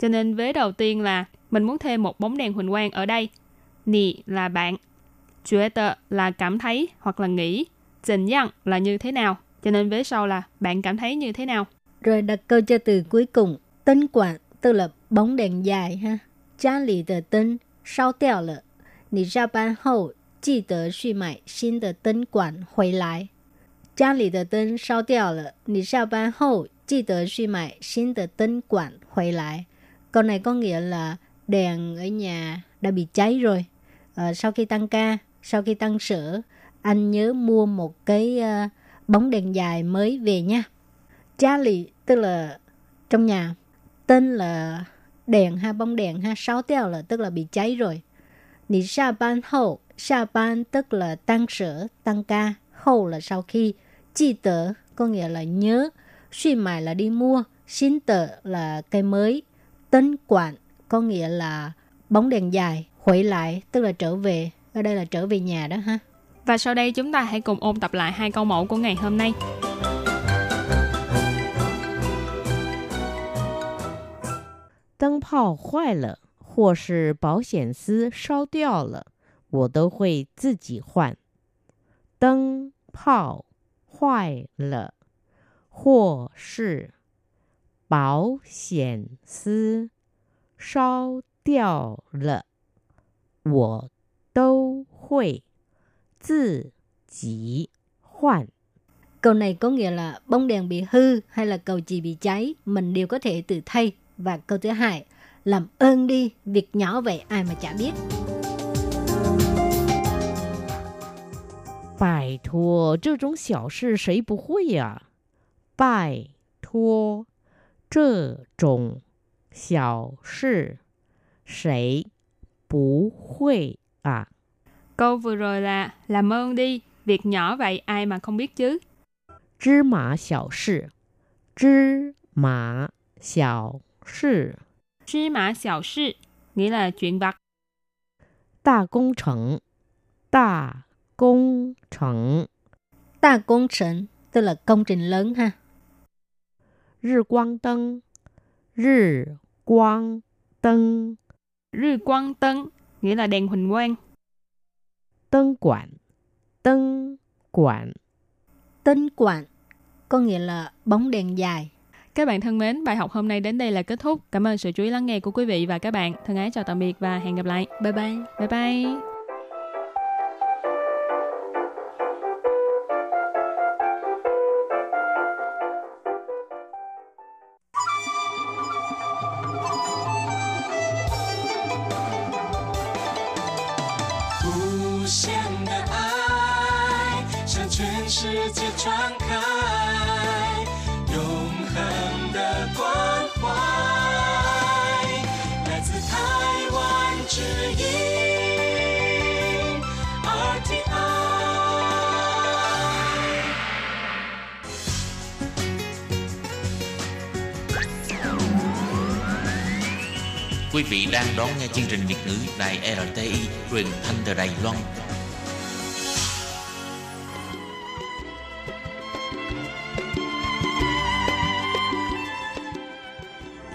Cho nên vế đầu tiên là mình muốn thêm một bóng đèn huỳnh quang ở đây, nì là bạn, chuyện tớ là cảm thấy hoặc là nghĩ, tình dặn là như thế nào, cho nên vế sau là bạn cảm thấy như thế nào. Rồi đặt câu cho từ cuối cùng, tinh quạt, tức là bóng đèn dài ha. Gia lì tờ tinh sao tèo lợ, nì ra ban hậu, chỉ tờ suy mại xin tờ tinh quạt hồi lại. Gia lì tờ tinh sao tèo lợ, nì ra ban hậu, chỉ tờ suy mại xin tờ tinh quạt hồi lại. Câu này có nghĩa là đèn ở nhà đã bị cháy rồi. Sau khi tăng ca, sau khi tăng sữa, anh nhớ mua một cái bóng đèn dài mới về nha. Gia lì tức là trong nhà, tên là đèn ha, bóng đèn ha, sáu tèo là tức là bị cháy rồi. Nì xa ban hậu, xa ban tức là tăng sở, tăng ca, hậu là sau khi, chi tờ có nghĩa là nhớ, suy mại là đi mua, xin tờ là cây mới, tên quản có nghĩa là bóng đèn dài, hủy lại tức là trở về, ở đây là trở về nhà đó ha. Và sau đây chúng ta hãy cùng ôn tập lại hai câu mẫu của ngày hôm nay. Tân pháo hoại lợ, hoặc là bảo hiểm sư sao điao lợ, tôi đều hội tự己换. Tân pháo hoại lợ, hoặc là bảo hiểm sư sao điao lợ, tôi đều hội tự chỉ hoàn. Câu này có nghĩa là bóng đèn bị hư hay là cầu chì bị cháy, mình đều có thể tự thay. Và câu thứ hai, làm ơn đi, việc nhỏ vậy ai mà chả biết. Bại thua, 这种小事谁不会呀? Bại thua, 这种小事谁不会啊? Câu vừa rồi là làm ơn đi, việc nhỏ vậy ai mà không biết chứ. Chứ mã xảo sự, chứ mã xảo sự, chứ mã xảo sự nghĩa là chuyện vặt. Đà công trình, đà công trình, đà công trình tức là công trình lớn ha. Rư quang tân, rư quang tân, rư quang tân nghĩa là đèn huỳnh quang. Tân quản, tân quản, tân quản có nghĩa là bóng đèn dài. Các bạn thân mến, bài học hôm nay đến đây là kết thúc. Cảm ơn sự chú ý lắng nghe của quý vị và các bạn. Thân ái chào tạm biệt và hẹn gặp lại. Bye bye. Bye bye. Hãy subscribe cho kênh Ghiền Mì Gõ để không bỏ lỡ những video hấp dẫn. Quý vị đang đón nghe chương trình Việt ngữ Đài RTI truyền thanh từ Đài Loan.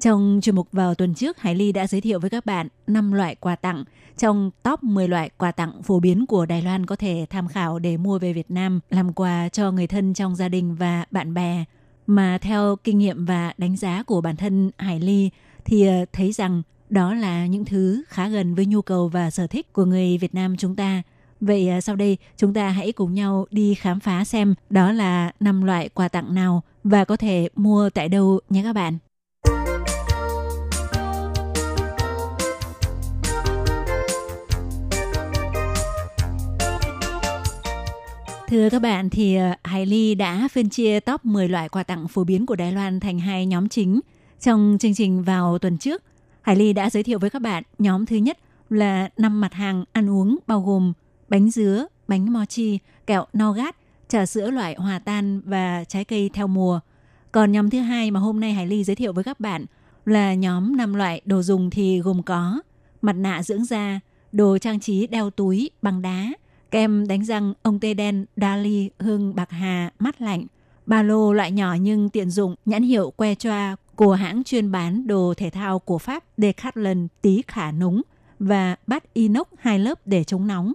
trong chuyên mục vào tuần trước, Hải Ly đã giới thiệu với các bạn 5 loại quà tặng trong top 10 loại quà tặng phổ biến của Đài Loan có thể tham khảo để mua về Việt Nam làm quà cho người thân trong gia đình và bạn bè. Mà theo kinh nghiệm và đánh giá của bản thân Hải Ly thì thấy rằng đó là những thứ khá gần với nhu cầu và sở thích của người Việt Nam chúng ta. Vậy sau đây chúng ta hãy cùng nhau đi khám phá xem đó là 5 loại quà tặng nào và có thể mua tại đâu nhé các bạn. Thưa các bạn, thì Hải Ly đã phân chia top 10 loại quà tặng phổ biến của Đài Loan thành hai nhóm chính. Trong chương trình vào tuần trước, Hải Ly đã giới thiệu với các bạn nhóm thứ nhất là 5 mặt hàng ăn uống bao gồm bánh dứa, bánh mochi, kẹo nougat, trà sữa loại hòa tan và trái cây theo mùa. Còn nhóm thứ hai mà hôm nay Hải Ly giới thiệu với các bạn là nhóm 5 loại đồ dùng thì gồm có mặt nạ dưỡng da, đồ trang trí đeo túi bằng đá, kem đánh răng, ông tê đen, Dali, hương bạc hà, mát lạnh, ba lô loại nhỏ nhưng tiện dụng, nhãn hiệu Quechua của hãng chuyên bán đồ thể thao của Pháp Decathlon tí khả núng và bát inox 2 lớp để chống nóng.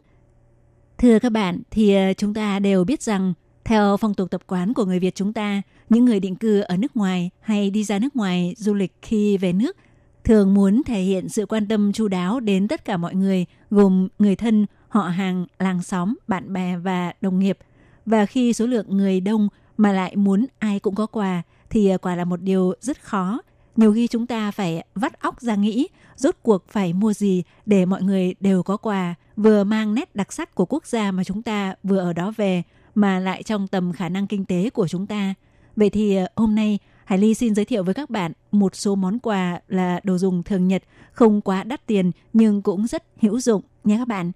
Thưa các bạn, thì chúng ta đều biết rằng theo phong tục tập quán của người Việt chúng ta, những người định cư ở nước ngoài hay đi ra nước ngoài du lịch khi về nước thường muốn thể hiện sự quan tâm chu đáo đến tất cả mọi người, gồm người thân, họ hàng, làng xóm, bạn bè và đồng nghiệp. Và khi số lượng người đông mà lại muốn ai cũng có quà thì quả là một điều rất khó. Nhiều khi chúng ta phải vắt óc ra nghĩ rốt cuộc phải mua gì để mọi người đều có quà, vừa mang nét đặc sắc của quốc gia mà chúng ta vừa ở đó về mà lại trong tầm khả năng kinh tế của chúng ta. Vậy thì hôm nay Hải Ly xin giới thiệu với các bạn một số món quà là đồ dùng thường nhật, không quá đắt tiền nhưng cũng rất hữu dụng nhé các bạn.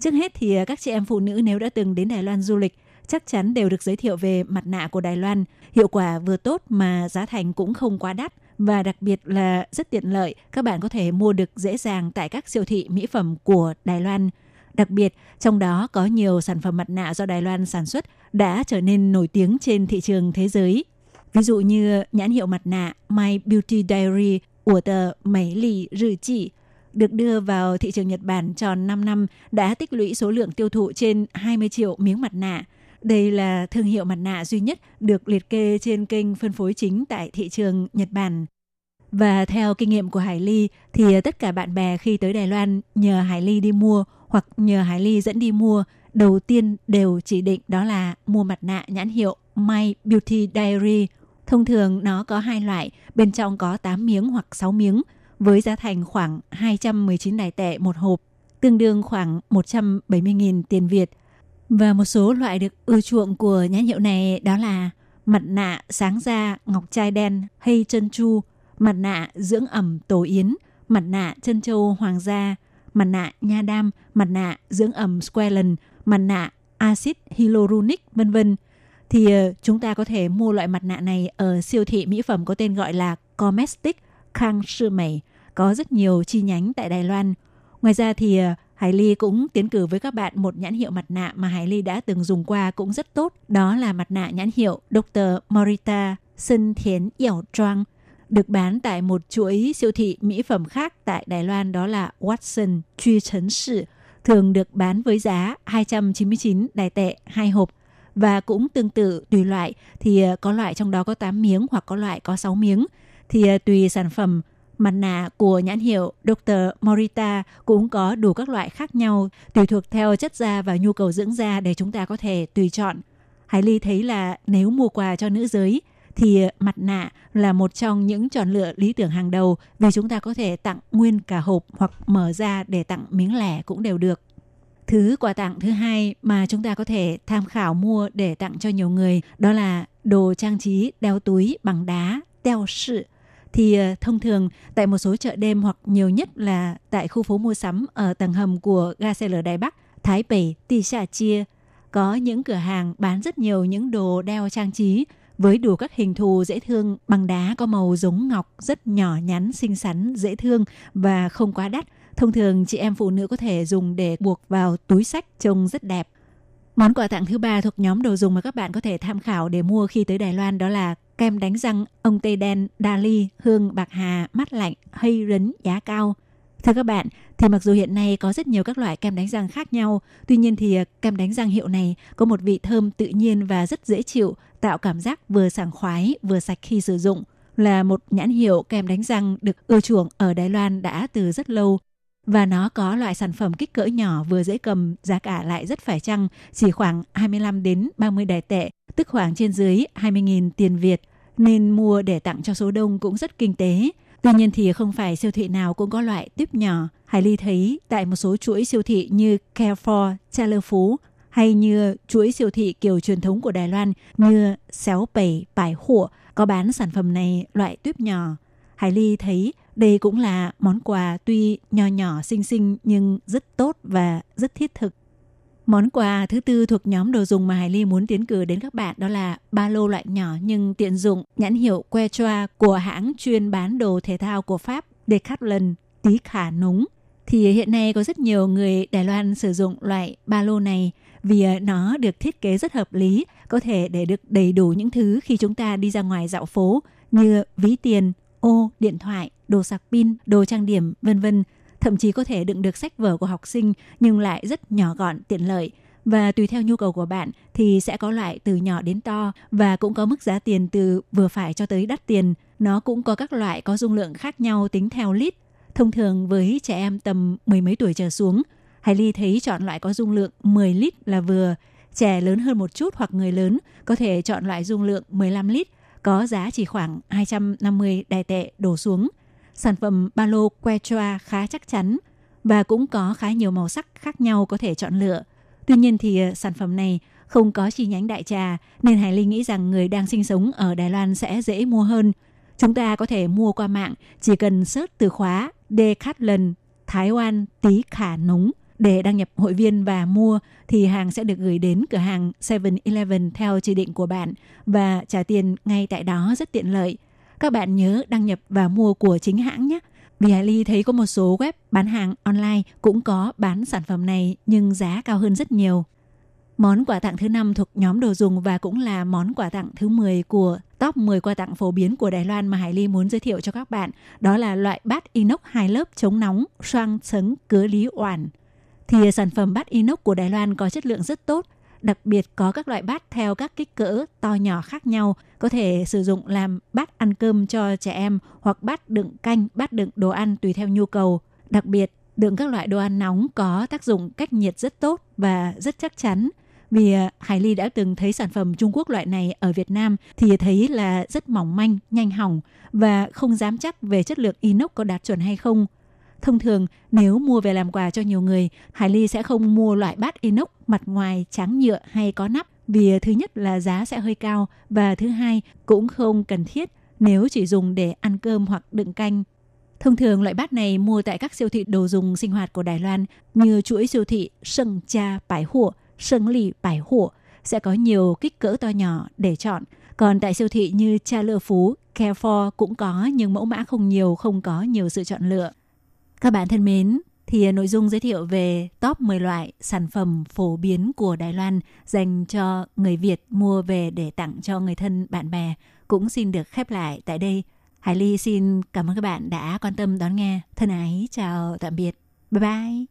Trước hết thì các chị em phụ nữ nếu đã từng đến Đài Loan du lịch chắc chắn đều được giới thiệu về mặt nạ của Đài Loan, hiệu quả vừa tốt mà giá thành cũng không quá đắt và đặc biệt là rất tiện lợi, các bạn có thể mua được dễ dàng tại các siêu thị mỹ phẩm của Đài Loan. Đặc biệt, trong đó có nhiều sản phẩm mặt nạ do Đài Loan sản xuất đã trở nên nổi tiếng trên thị trường thế giới. Ví dụ như nhãn hiệu mặt nạ My Beauty Diary của tờ Mấy Lì Rư Chị được đưa vào thị trường Nhật Bản tròn 5 năm đã tích lũy số lượng tiêu thụ trên 20 triệu miếng mặt nạ. Đây là thương hiệu mặt nạ duy nhất được liệt kê trên kênh phân phối chính tại thị trường Nhật Bản. Và theo kinh nghiệm của Hải Ly thì tất cả bạn bè khi tới Đài Loan nhờ Hải Ly đi mua hoặc nhờ Hải Ly dẫn đi mua, đầu tiên đều chỉ định đó là mua mặt nạ nhãn hiệu My Beauty Diary. Thông thường nó có 2 loại, bên trong có 8 miếng hoặc 6 miếng với giá thành khoảng 219 Đài tệ một hộp, tương đương khoảng 170.000 tiền Việt. Và một số loại được ưa chuộng của nhãn hiệu này đó là mặt nạ sáng da ngọc trai đen hay chân chu, mặt nạ dưỡng ẩm tổ yến, mặt nạ chân châu hoàng gia, mặt nạ nha đam, mặt nạ dưỡng ẩm squalene, mặt nạ acid hyaluronic, vân vân. Thì chúng ta có thể mua loại mặt nạ này ở siêu thị mỹ phẩm có tên gọi là Comestic Khang Sư Mẩy, có rất nhiều chi nhánh tại Đài Loan. Ngoài ra thì Hải Ly cũng tiến cử với các bạn một nhãn hiệu mặt nạ mà Hải Ly đã từng dùng qua cũng rất tốt. Đó là mặt nạ nhãn hiệu Doctor Morita Sân Thiến Yểu Trang, được bán tại một chuỗi siêu thị mỹ phẩm khác tại Đài Loan đó là Watson Truy Trấn Sự, thường được bán với giá 299 Đài tệ 2 hộp. Và cũng tương tự tùy loại, thì có loại trong đó có 8 miếng hoặc có loại có 6 miếng. Thì tùy sản phẩm, mặt nạ của nhãn hiệu Dr. Morita cũng có đủ các loại khác nhau, tùy thuộc theo chất da và nhu cầu dưỡng da để chúng ta có thể tùy chọn. Hải Ly thấy là nếu mua quà cho nữ giới thì mặt nạ là một trong những chọn lựa lý tưởng hàng đầu vì chúng ta có thể tặng nguyên cả hộp hoặc mở ra để tặng miếng lẻ cũng đều được. thứ quà tặng thứ hai mà chúng ta có thể tham khảo mua để tặng cho nhiều người đó là đồ trang trí đeo túi bằng đá, đeo sự. Thì thông thường tại một số chợ đêm hoặc nhiều nhất là tại khu phố mua sắm ở tầng hầm của ga xe lửa Đài Bắc, Thái Bẩy, Tỳ Xả Chia, có những cửa hàng bán rất nhiều những đồ đeo trang trí với đủ các hình thù dễ thương bằng đá có màu giống ngọc, rất nhỏ nhắn, xinh xắn, dễ thương và không quá đắt. Thông thường chị em phụ nữ có thể dùng để buộc vào túi xách trông rất đẹp. Món quà tặng thứ ba thuộc nhóm đồ dùng mà các bạn có thể tham khảo để mua khi tới Đài Loan đó là kem đánh răng ông tây đen, đa ly, hương bạc hà, mát lạnh, hay rấn, giá cao. Thưa các bạn, thì mặc dù hiện nay có rất nhiều các loại kem đánh răng khác nhau, tuy nhiên thì kem đánh răng hiệu này có một vị thơm tự nhiên và rất dễ chịu, tạo cảm giác vừa sảng khoái, vừa sạch khi sử dụng, là một nhãn hiệu kem đánh răng được ưa chuộng ở Đài Loan đã từ rất lâu. Và nó có loại sản phẩm kích cỡ nhỏ vừa dễ cầm, giá cả lại rất phải chăng, chỉ khoảng 25 đến 30 Đài tệ, tức khoảng trên dưới 20.000 tiền Việt, nên mua để tặng cho số đông cũng rất kinh tế. Tuy nhiên thì không phải siêu thị nào cũng có loại tuyếp nhỏ. Hải Ly thấy tại một số chuỗi siêu thị như Carrefour, Cha Lơ Phú hay như chuỗi siêu thị kiểu truyền thống của Đài Loan như Xéo Bảy, Bải Hủa có bán sản phẩm này loại tuyếp nhỏ. Hải Ly thấy đây cũng là món quà tuy nho nhỏ xinh xinh nhưng rất tốt và rất thiết thực. Món quà thứ tư thuộc nhóm đồ dùng mà Hải Ly muốn tiến cử đến các bạn đó là ba lô loại nhỏ nhưng tiện dụng nhãn hiệu Quechua của hãng chuyên bán đồ thể thao của Pháp Decathlon, Tí Khả Núng. Thì hiện nay có rất nhiều người Đài Loan sử dụng loại ba lô này vì nó được thiết kế rất hợp lý, có thể để được đầy đủ những thứ khi chúng ta đi ra ngoài dạo phố như ví tiền, ô, điện thoại, đồ sạc pin, đồ trang điểm, vân vân. Thậm chí có thể đựng được sách vở của học sinh nhưng lại rất nhỏ gọn, tiện lợi. Và tùy theo nhu cầu của bạn thì sẽ có loại từ nhỏ đến to và cũng có mức giá tiền từ vừa phải cho tới đắt tiền. Nó cũng có các loại có dung lượng khác nhau tính theo lít. Thông thường với trẻ em tầm mười mấy tuổi trở xuống, Hải Ly thấy chọn loại có dung lượng 10 lít là vừa. Trẻ lớn hơn một chút hoặc người lớn có thể chọn loại dung lượng 15 lít, có giá chỉ khoảng 250 Đài tệ đổ xuống. Sản phẩm ba lô Quechua khá chắc chắn và cũng có khá nhiều màu sắc khác nhau có thể chọn lựa. Tuy nhiên thì sản phẩm này không có chi nhánh đại trà nên Hải Ly nghĩ rằng người đang sinh sống ở Đài Loan sẽ dễ mua hơn. Chúng ta có thể mua qua mạng, chỉ cần search từ khóa Decathlon Thái Oan Tí Khả Núng để đăng nhập hội viên và mua thì hàng sẽ được gửi đến cửa hàng 7-Eleven theo chỉ định của bạn và trả tiền ngay tại đó rất tiện lợi. Các bạn nhớ đăng nhập và mua của chính hãng nhé. Vì Hải Ly thấy có một số web bán hàng online cũng có bán sản phẩm này nhưng giá cao hơn rất nhiều. Món quà tặng thứ 5 thuộc nhóm đồ dùng và cũng là món quà tặng thứ 10 của top 10 quà tặng phổ biến của Đài Loan mà Hải Ly muốn giới thiệu cho các bạn. Đó là loại bát inox 2 lớp chống nóng xoang chấn cứa lý oản. Thì sản phẩm bát inox của Đài Loan có chất lượng rất tốt. Đặc biệt có các loại bát theo các kích cỡ to nhỏ khác nhau, có thể sử dụng làm bát ăn cơm cho trẻ em hoặc bát đựng canh, bát đựng đồ ăn tùy theo nhu cầu. Đặc biệt, đựng các loại đồ ăn nóng có tác dụng cách nhiệt rất tốt và rất chắc chắn. Vì Hải Ly đã từng thấy sản phẩm Trung Quốc loại này ở Việt Nam thì thấy là rất mỏng manh, nhanh hỏng và không dám chắc về chất lượng inox có đạt chuẩn hay không. Thông thường, nếu mua về làm quà cho nhiều người, Hải Ly sẽ không mua loại bát inox mặt ngoài tráng nhựa hay có nắp vì thứ nhất là giá sẽ hơi cao và thứ hai cũng không cần thiết nếu chỉ dùng để ăn cơm hoặc đựng canh. Thông thường, loại bát này mua tại các siêu thị đồ dùng sinh hoạt của Đài Loan như chuỗi siêu thị Sơn Cha Bãi Hủa, Sơn Lì Bãi Hủa sẽ có nhiều kích cỡ to nhỏ để chọn. Còn tại siêu thị như Cha Lơ Phú, Carrefour cũng có nhưng mẫu mã không nhiều, không có nhiều sự chọn lựa. Các bạn thân mến, thì nội dung giới thiệu về top 10 loại sản phẩm phổ biến của Đài Loan dành cho người Việt mua về để tặng cho người thân, bạn bè cũng xin được khép lại tại đây. Hải Ly xin cảm ơn các bạn đã quan tâm đón nghe. Thân ái, chào, tạm biệt. Bye bye!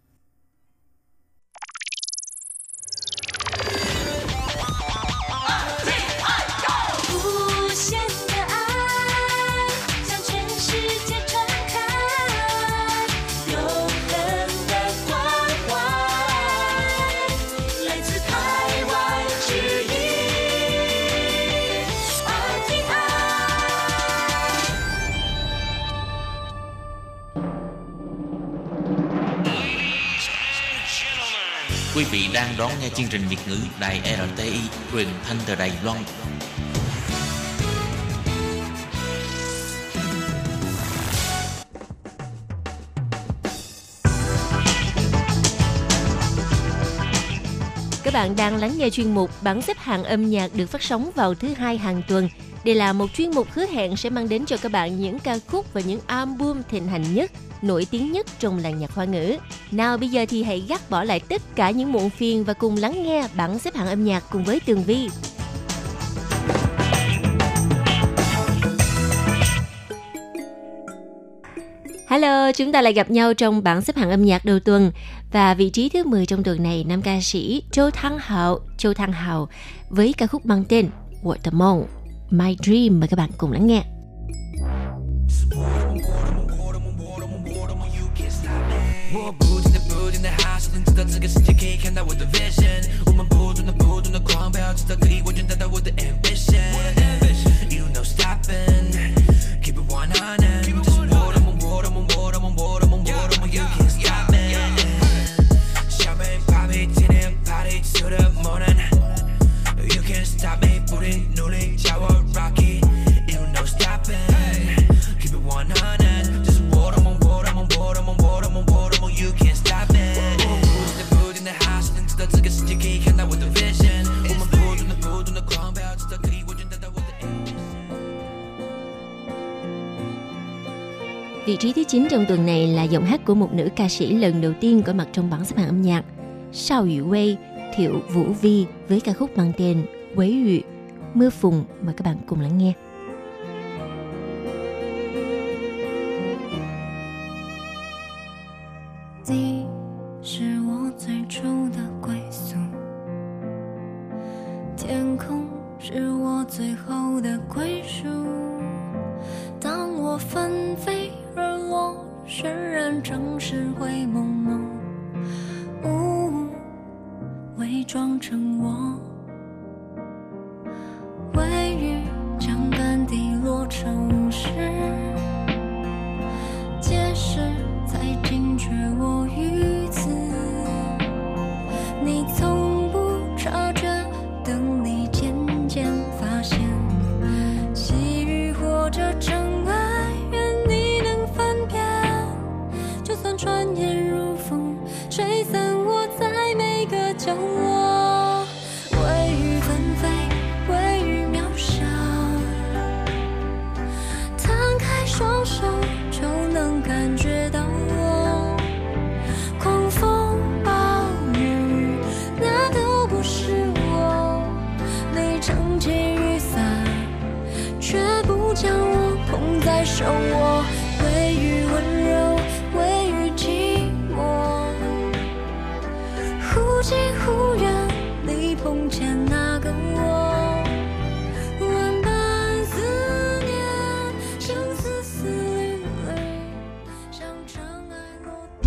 Quý vị đang đón nghe chương trình Việt ngữ Đài RTI, truyền thanh từ Đài Loan. Các bạn đang lắng nghe chuyên mục bảng xếp hạng âm nhạc được phát sóng vào thứ Hai hàng tuần. Đây là một chuyên mục hứa hẹn sẽ mang đến cho các bạn những ca khúc và những album thịnh hành nhất, nổi tiếng nhất trong làng nhạc Hoa ngữ. Nào bây giờ thì hãy gác bỏ lại tất cả những muộn phiền và cùng lắng nghe bảng xếp hạng âm nhạc cùng với Tường Vi. Hello, chúng ta lại gặp nhau trong bảng xếp hạng âm nhạc đầu tuần. Và vị trí thứ 10 trong tuần này, nam ca sĩ Châu Thăng Hào với ca khúc mang tên What the Moon, My Dream. Mời các bạn cùng lắng nghe. We're building the house and then the cake and that with the vision. Woman build on the ground belt to the glee with the ambition. You know stopping. Keep it 100. Just water, you can't stop me. Shaman party till party till the morning. You can't stop me, putting newly shower rocky. You know stopping. Keep it 100. Just water. You can't stop it. We're building the house and then the cake and that with the vision. Woman build on the ground belt to the glee with that with the ambition. Vị trí thứ 9 trong tuần này là giọng hát của một nữ ca sĩ lần đầu tiên có mặt trong bảng xếp hạng âm nhạc. Sao Yu Wei, Thiệu Vũ Vi với ca khúc mang tên Quấy Yu, Mưa Phùn. Mời các bạn cùng lắng nghe.你是我最初的归宿，天空是我最后的归属。当我纷飞而落，渲染城市灰蒙蒙，伪装成我微雨，将淡滴落成诗，解释才惊觉我于此，你从不察觉，等你渐渐发现，细雨或者尘埃，愿你能分辨，就算转眼如风，吹散我在每个角落，微雨纷飞，微雨渺小，摊开双手就能感觉到。将我捧在手握，微雨温柔，微雨寂寞，忽近忽远，你碰见那个我，万般思念，相思丝缕泪，像尘埃落地。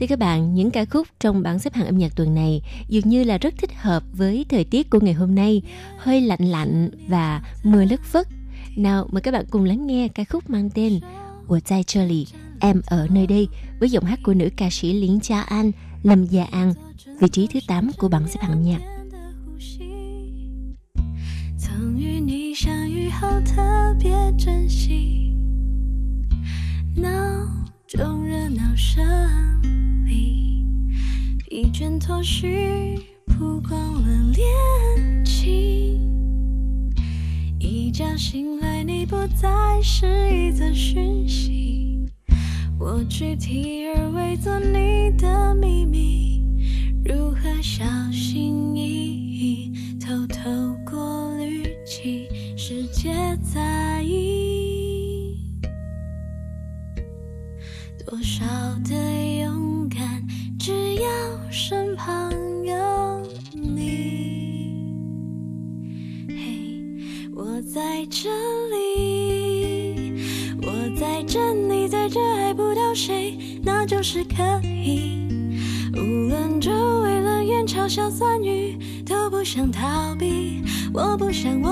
Thưa các bạn, những ca khúc trong bảng xếp hạng âm nhạc tuần này dường như là rất thích hợp với thời tiết của ngày hôm nay, hơi lạnh lạnh và mưa lất phất. Nào mời các bạn cùng lắng nghe ca khúc mang tên Của Chai Charlie, Em Ở Nơi Đây với giọng hát của nữ ca sĩ Liễn Cha An, Lâm Gia An, vị trí thứ 8 của bảng xếp hạng âm nhạc. 疲倦脱序，曝光了恋情。一觉醒来，你不再是一则讯息，我具体而伪作你的秘密，如何小心翼翼偷偷过滤器，世界在意多少的勇敢。只要身旁有你，嘿，我在这里，我在这，你在这，爱不到谁，那就是可以。无论周围冷眼嘲笑酸语，都不想逃避，我不想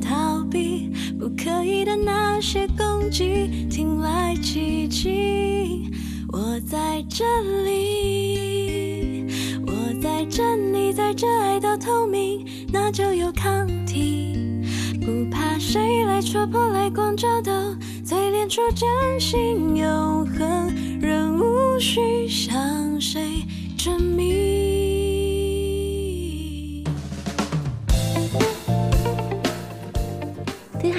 逃避，不可以的那些攻击，听来奇迹。Thứ hai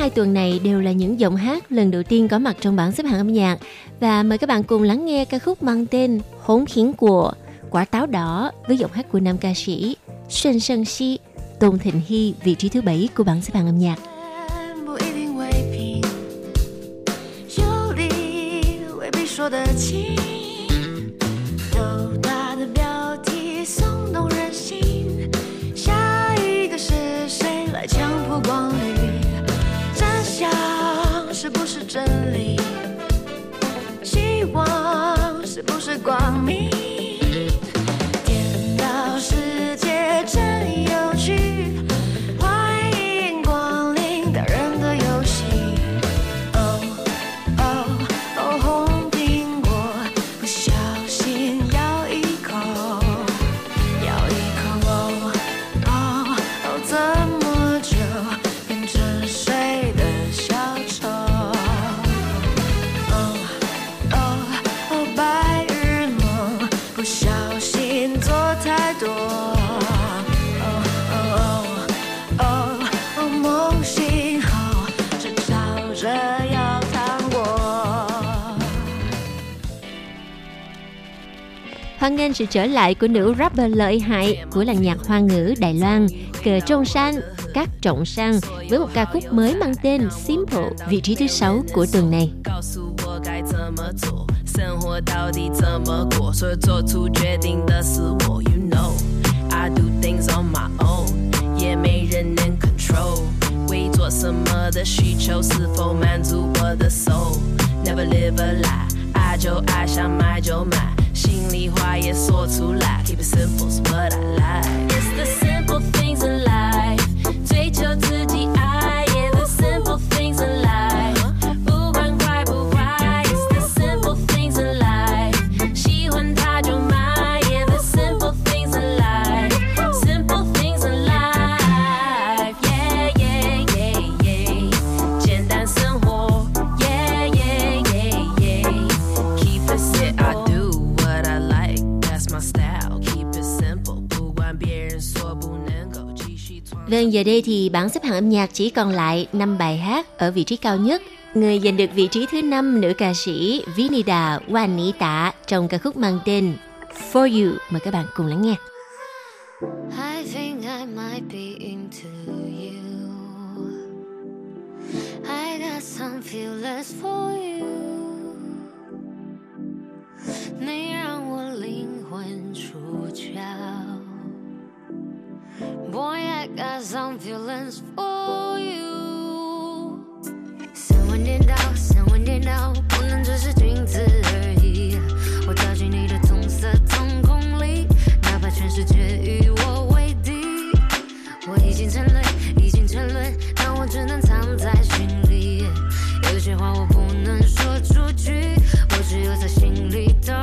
tuần này đều là những giọng hát lần đầu tiên có mặt trong bảng xếp hạng âm nhạc. Và mời các bạn cùng lắng nghe ca khúc mang tên Hồng Phiến của Quả Táo Đỏ với giọng hát của nam ca sĩ Sơn Sơn Si. Tôn Thịnh Hy vị trí thứ 7 của bảng xếp hạng âm nhạc. Hoan nghênh sự trở lại của nữ rapper lợi hại của làng nhạc hoa ngữ Đài Loan Cờ Trọng Sang, Các Trọng Sang với một ca khúc mới mang tên Simple, vị trí thứ 6 của tuần này. Never live a lie, 爱就爱, 想买就买, 心里话也说出来, keep it simple's what I like. It's the simple things in life, 追求自己爱, yeah, the simple things in life, 不管快不快, it's the simple things in life, 喜欢它就买, yeah, the simple things in life, simple things in life, yeah, yeah, yeah, yeah, 简单生活, yeah, yeah, yeah, yeah, keep it simple. Vâng, giờ đây thì bảng xếp hạng âm nhạc chỉ còn lại 5 bài hát ở vị trí cao nhất. Người giành được vị trí thứ 5, nữ ca sĩ Vinida Wanita trong ca khúc mang tên For You. Mời các bạn cùng lắng nghe. I think I might be into you. I got some feelings for you. 你让我灵魂出窍。 Boy, I got some feelings for you. Someone did out, someone did out. 不能只是君子而已。 我掉进你的棕色瞳孔里， 哪怕全世界与我为敌。 我已经沉沦， 已经沉沦， 但我只能藏在心里。 有些话我不能说出去， 我只有在心里的。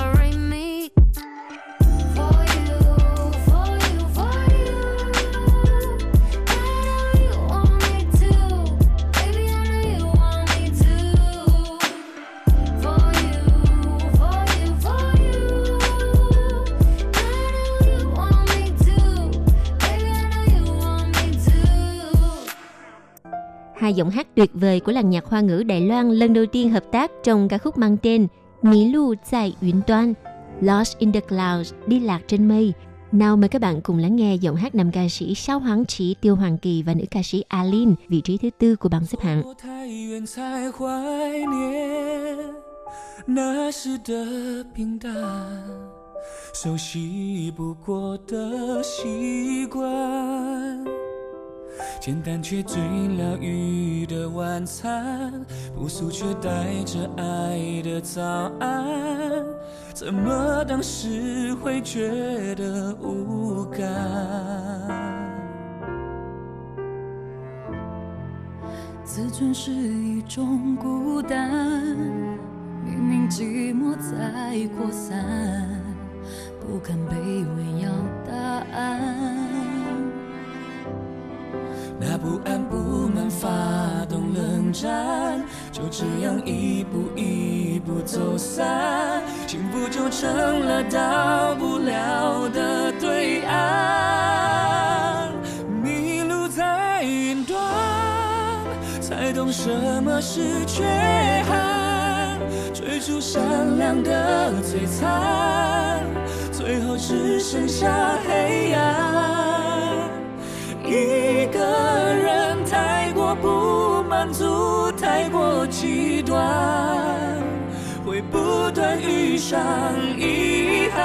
Hai giọng hát tuyệt vời của làng nhạc hoa ngữ Đài Loan lần đầu tiên hợp tác trong ca khúc mang tên Ní Lu Zài Yến Toan, Lost in the Clouds, đi lạc trên mây. Nào mời các bạn cùng lắng nghe giọng hát nam ca sĩ Sao Hoàng Trí, Tiêu Hoàng Kỳ và nữ ca sĩ Alin, vị trí thứ 4 của bảng xếp hạng. 简单却最疗愈的晚餐， 不诉却带着爱的早安， 怎么当时会觉得无感？ 自尊是一种孤单，明明自摸太過散，不肯被圍繞答案，那不安不滿發動冷戰，就這樣一步一步走散，幸福就成了到不了的對岸，迷路在雲端，才懂什麼是缺憾，追逐善良的璀璨，最後只剩下黑暗，一個人太過不滿足，太過極端，会不断遇上遗憾，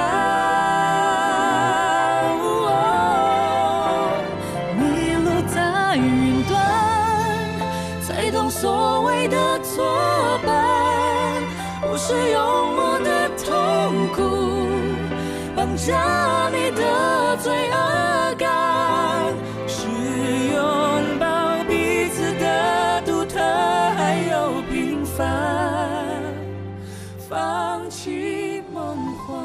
迷路在云端，才懂所谓的作伴，不是幽默的痛苦绑架你的罪恶感，是拥抱彼此的独特还有平凡，放弃梦幻。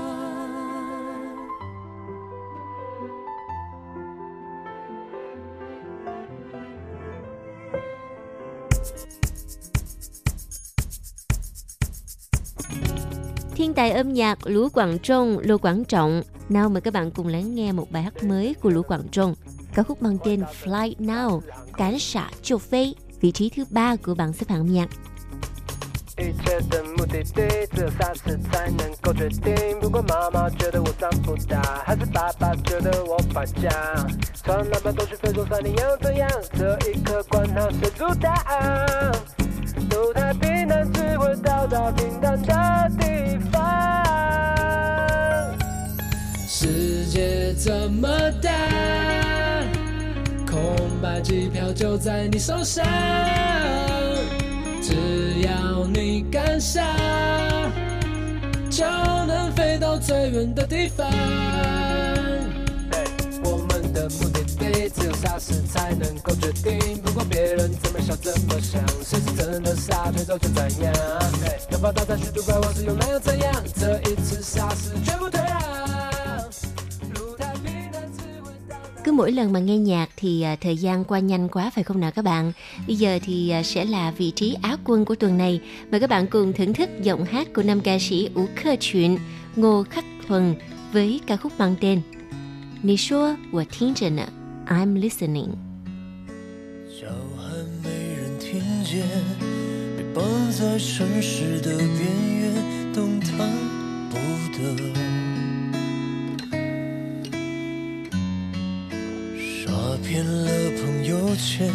Thiên tài âm nhạc Lũ Quảng Trung, Lũ Quảng Trọng. Nào mời các bạn cùng lắng nghe một bài hát mới của Lũ Quảng Trung. Ca khúc mang tên Fly Now, Cánh Xạ Châu Phi, vị trí thứ 3 của bảng xếp hạng âm nhạc.一切的目的地只有3次才能够决定，不管妈妈觉得我长不大，还是爸爸觉得我败家，从南半球去非洲山你要怎样，这一刻管他谁主答案，路太平坦只会到达平坦的地方，世界这么大，空白机票就在你手上，只要你敢想，就能飞到最远的地方。我们的目的地只有霎时才能够决定，不管别人怎么想怎么想，谁是真的傻，推走就怎样。哪怕大战许多怪往事又没有怎样，这一次霎时绝不退让。Cứ mỗi lần mà nghe nhạc thì thời gian qua nhanh quá phải không nào các bạn? Bây giờ thì sẽ là vị trí Á quân của tuần này. Mời các bạn cùng thưởng thức giọng hát của nam ca sĩ Ủ Khơ Chuyện Ngô Khắc Thuần với ca khúc mang tên Nì Xua Wà Thiên Trần ạ, I'm Listening. 叫喊没人听见，被绑在城市的边缘，动弹不得，诈骗了朋友圈，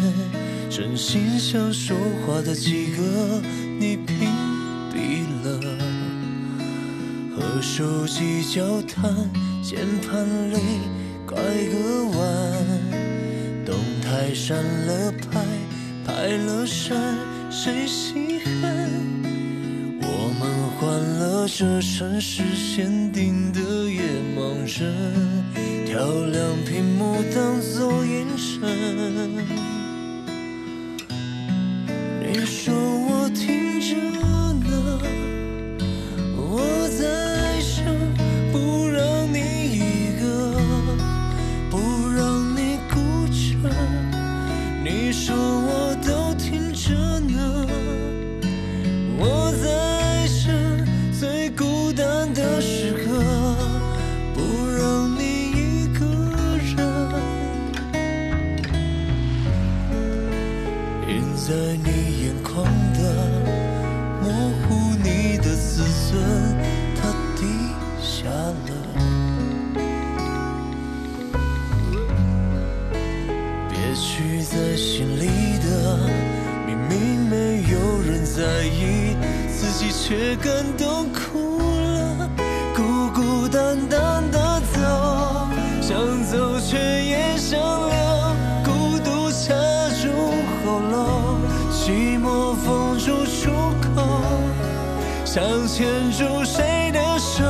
真心想说话的几个你屏蔽了，和手机交谈，键盘里拐个弯，动态删了拍，拍了删，谁稀罕？我们换了这城市限定的夜盲症，照亮屏幕当作眼神，你说我听着呢，我在想，不让你一个，不让你孤单，你说我都听着呢，我在想，最孤单的时刻在你眼眶的模糊，你的自尊它低下了，憋屈在心里的明明没有人在意，自己却感动哭了，孤孤单单的走，想走却也想留，孤独掐住喉咙，寂寞封住出口，想牵住谁的手，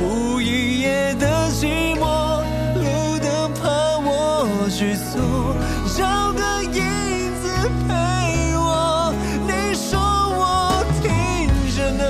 无一夜的寂寞，路灯怕我去走，找个影子陪我，你说我听着呢，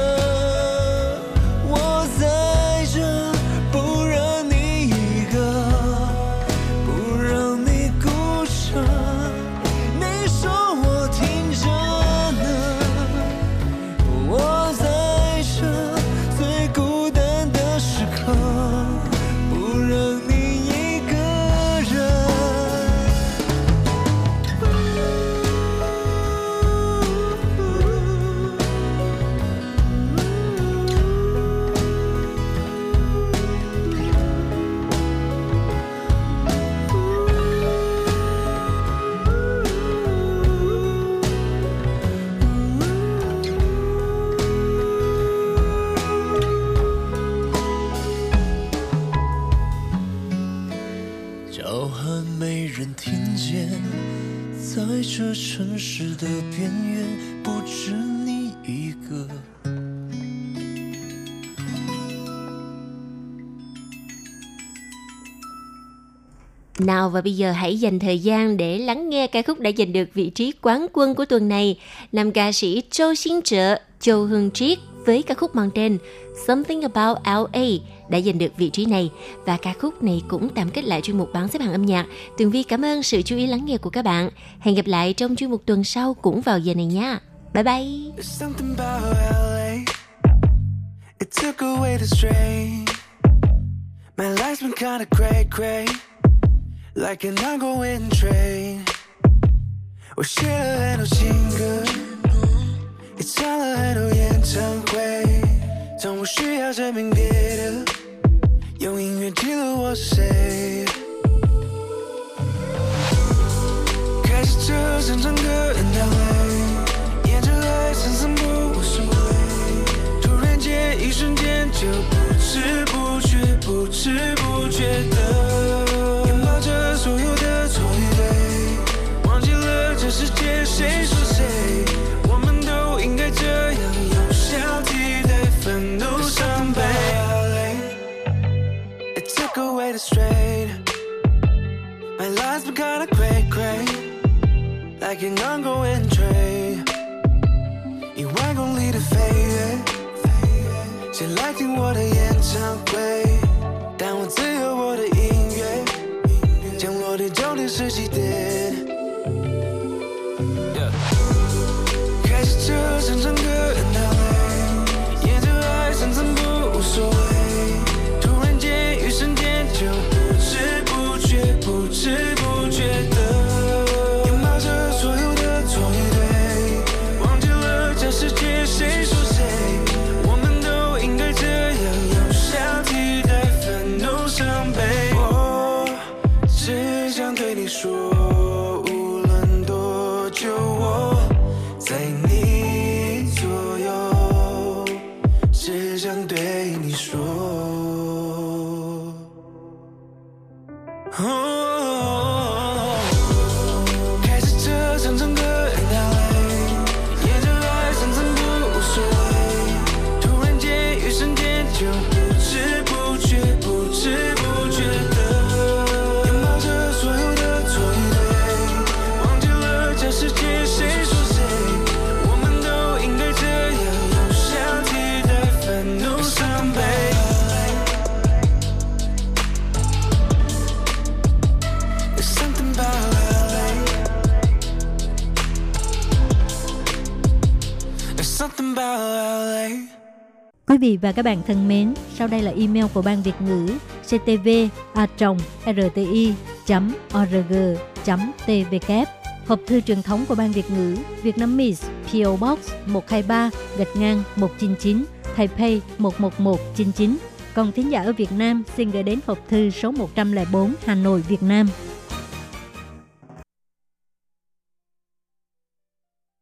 城市的边缘不止你一个，nào và bây giờ hãy dành thời gian để lắng nghe ca khúc đã giành được vị trí quán quân của tuần này, nam ca sĩ Châu Xin Trợ, Châu Hương Triết với ca khúc mang tên Something About LA đã giành được vị trí này. Và ca khúc này cũng tạm kết lại chuyên mục bảng xếp hạng âm nhạc. Tường Vi cảm ơn sự chú ý lắng nghe của các bạn. Hẹn gặp lại trong chuyên mục tuần sau cũng vào giờ này nha. Bye bye. Like an ongoing train,我写了很多情歌，也唱了很多演唱会，从不需要证明别的，用音乐记录我是谁。开着车想唱歌 in LA， 沿着海散散步无所谓，突然间一瞬间就不知不觉的所有的错位，忘记了这世界谁说谁，我们都应该这样有效替代愤怒伤悲。It took away the strain, my life's been kinda cray-cray, like an ongoing train, 100公里的飞跃，谁来听我的演唱会？但我自有我的音乐。降落的终点是起点，开着车想唱歌 in LA， 沿着海散散步无所谓，突然间一瞬间就不知不觉的拥抱着所有的错与对，忘记了这世界谁说谁，我们都应该这样有效替代愤怒伤悲。说无论多久我在你左右，只想对你说、开着车想唱歌 in LA， 沿着海散散步无所谓，突然间一瞬间就不知不觉Quý vị và các bạn thân mến, sau đây là email của Ban Việt ngữ ctv@rti.org.tvk, hộp thư truyền thống của Ban Việt ngữ Việt Nam Miss, PO Box 123-199 Taipei 11199. Còn thính giả ở Việt Nam xin gửi đến hộp thư số 104 Hà Nội, Việt Nam.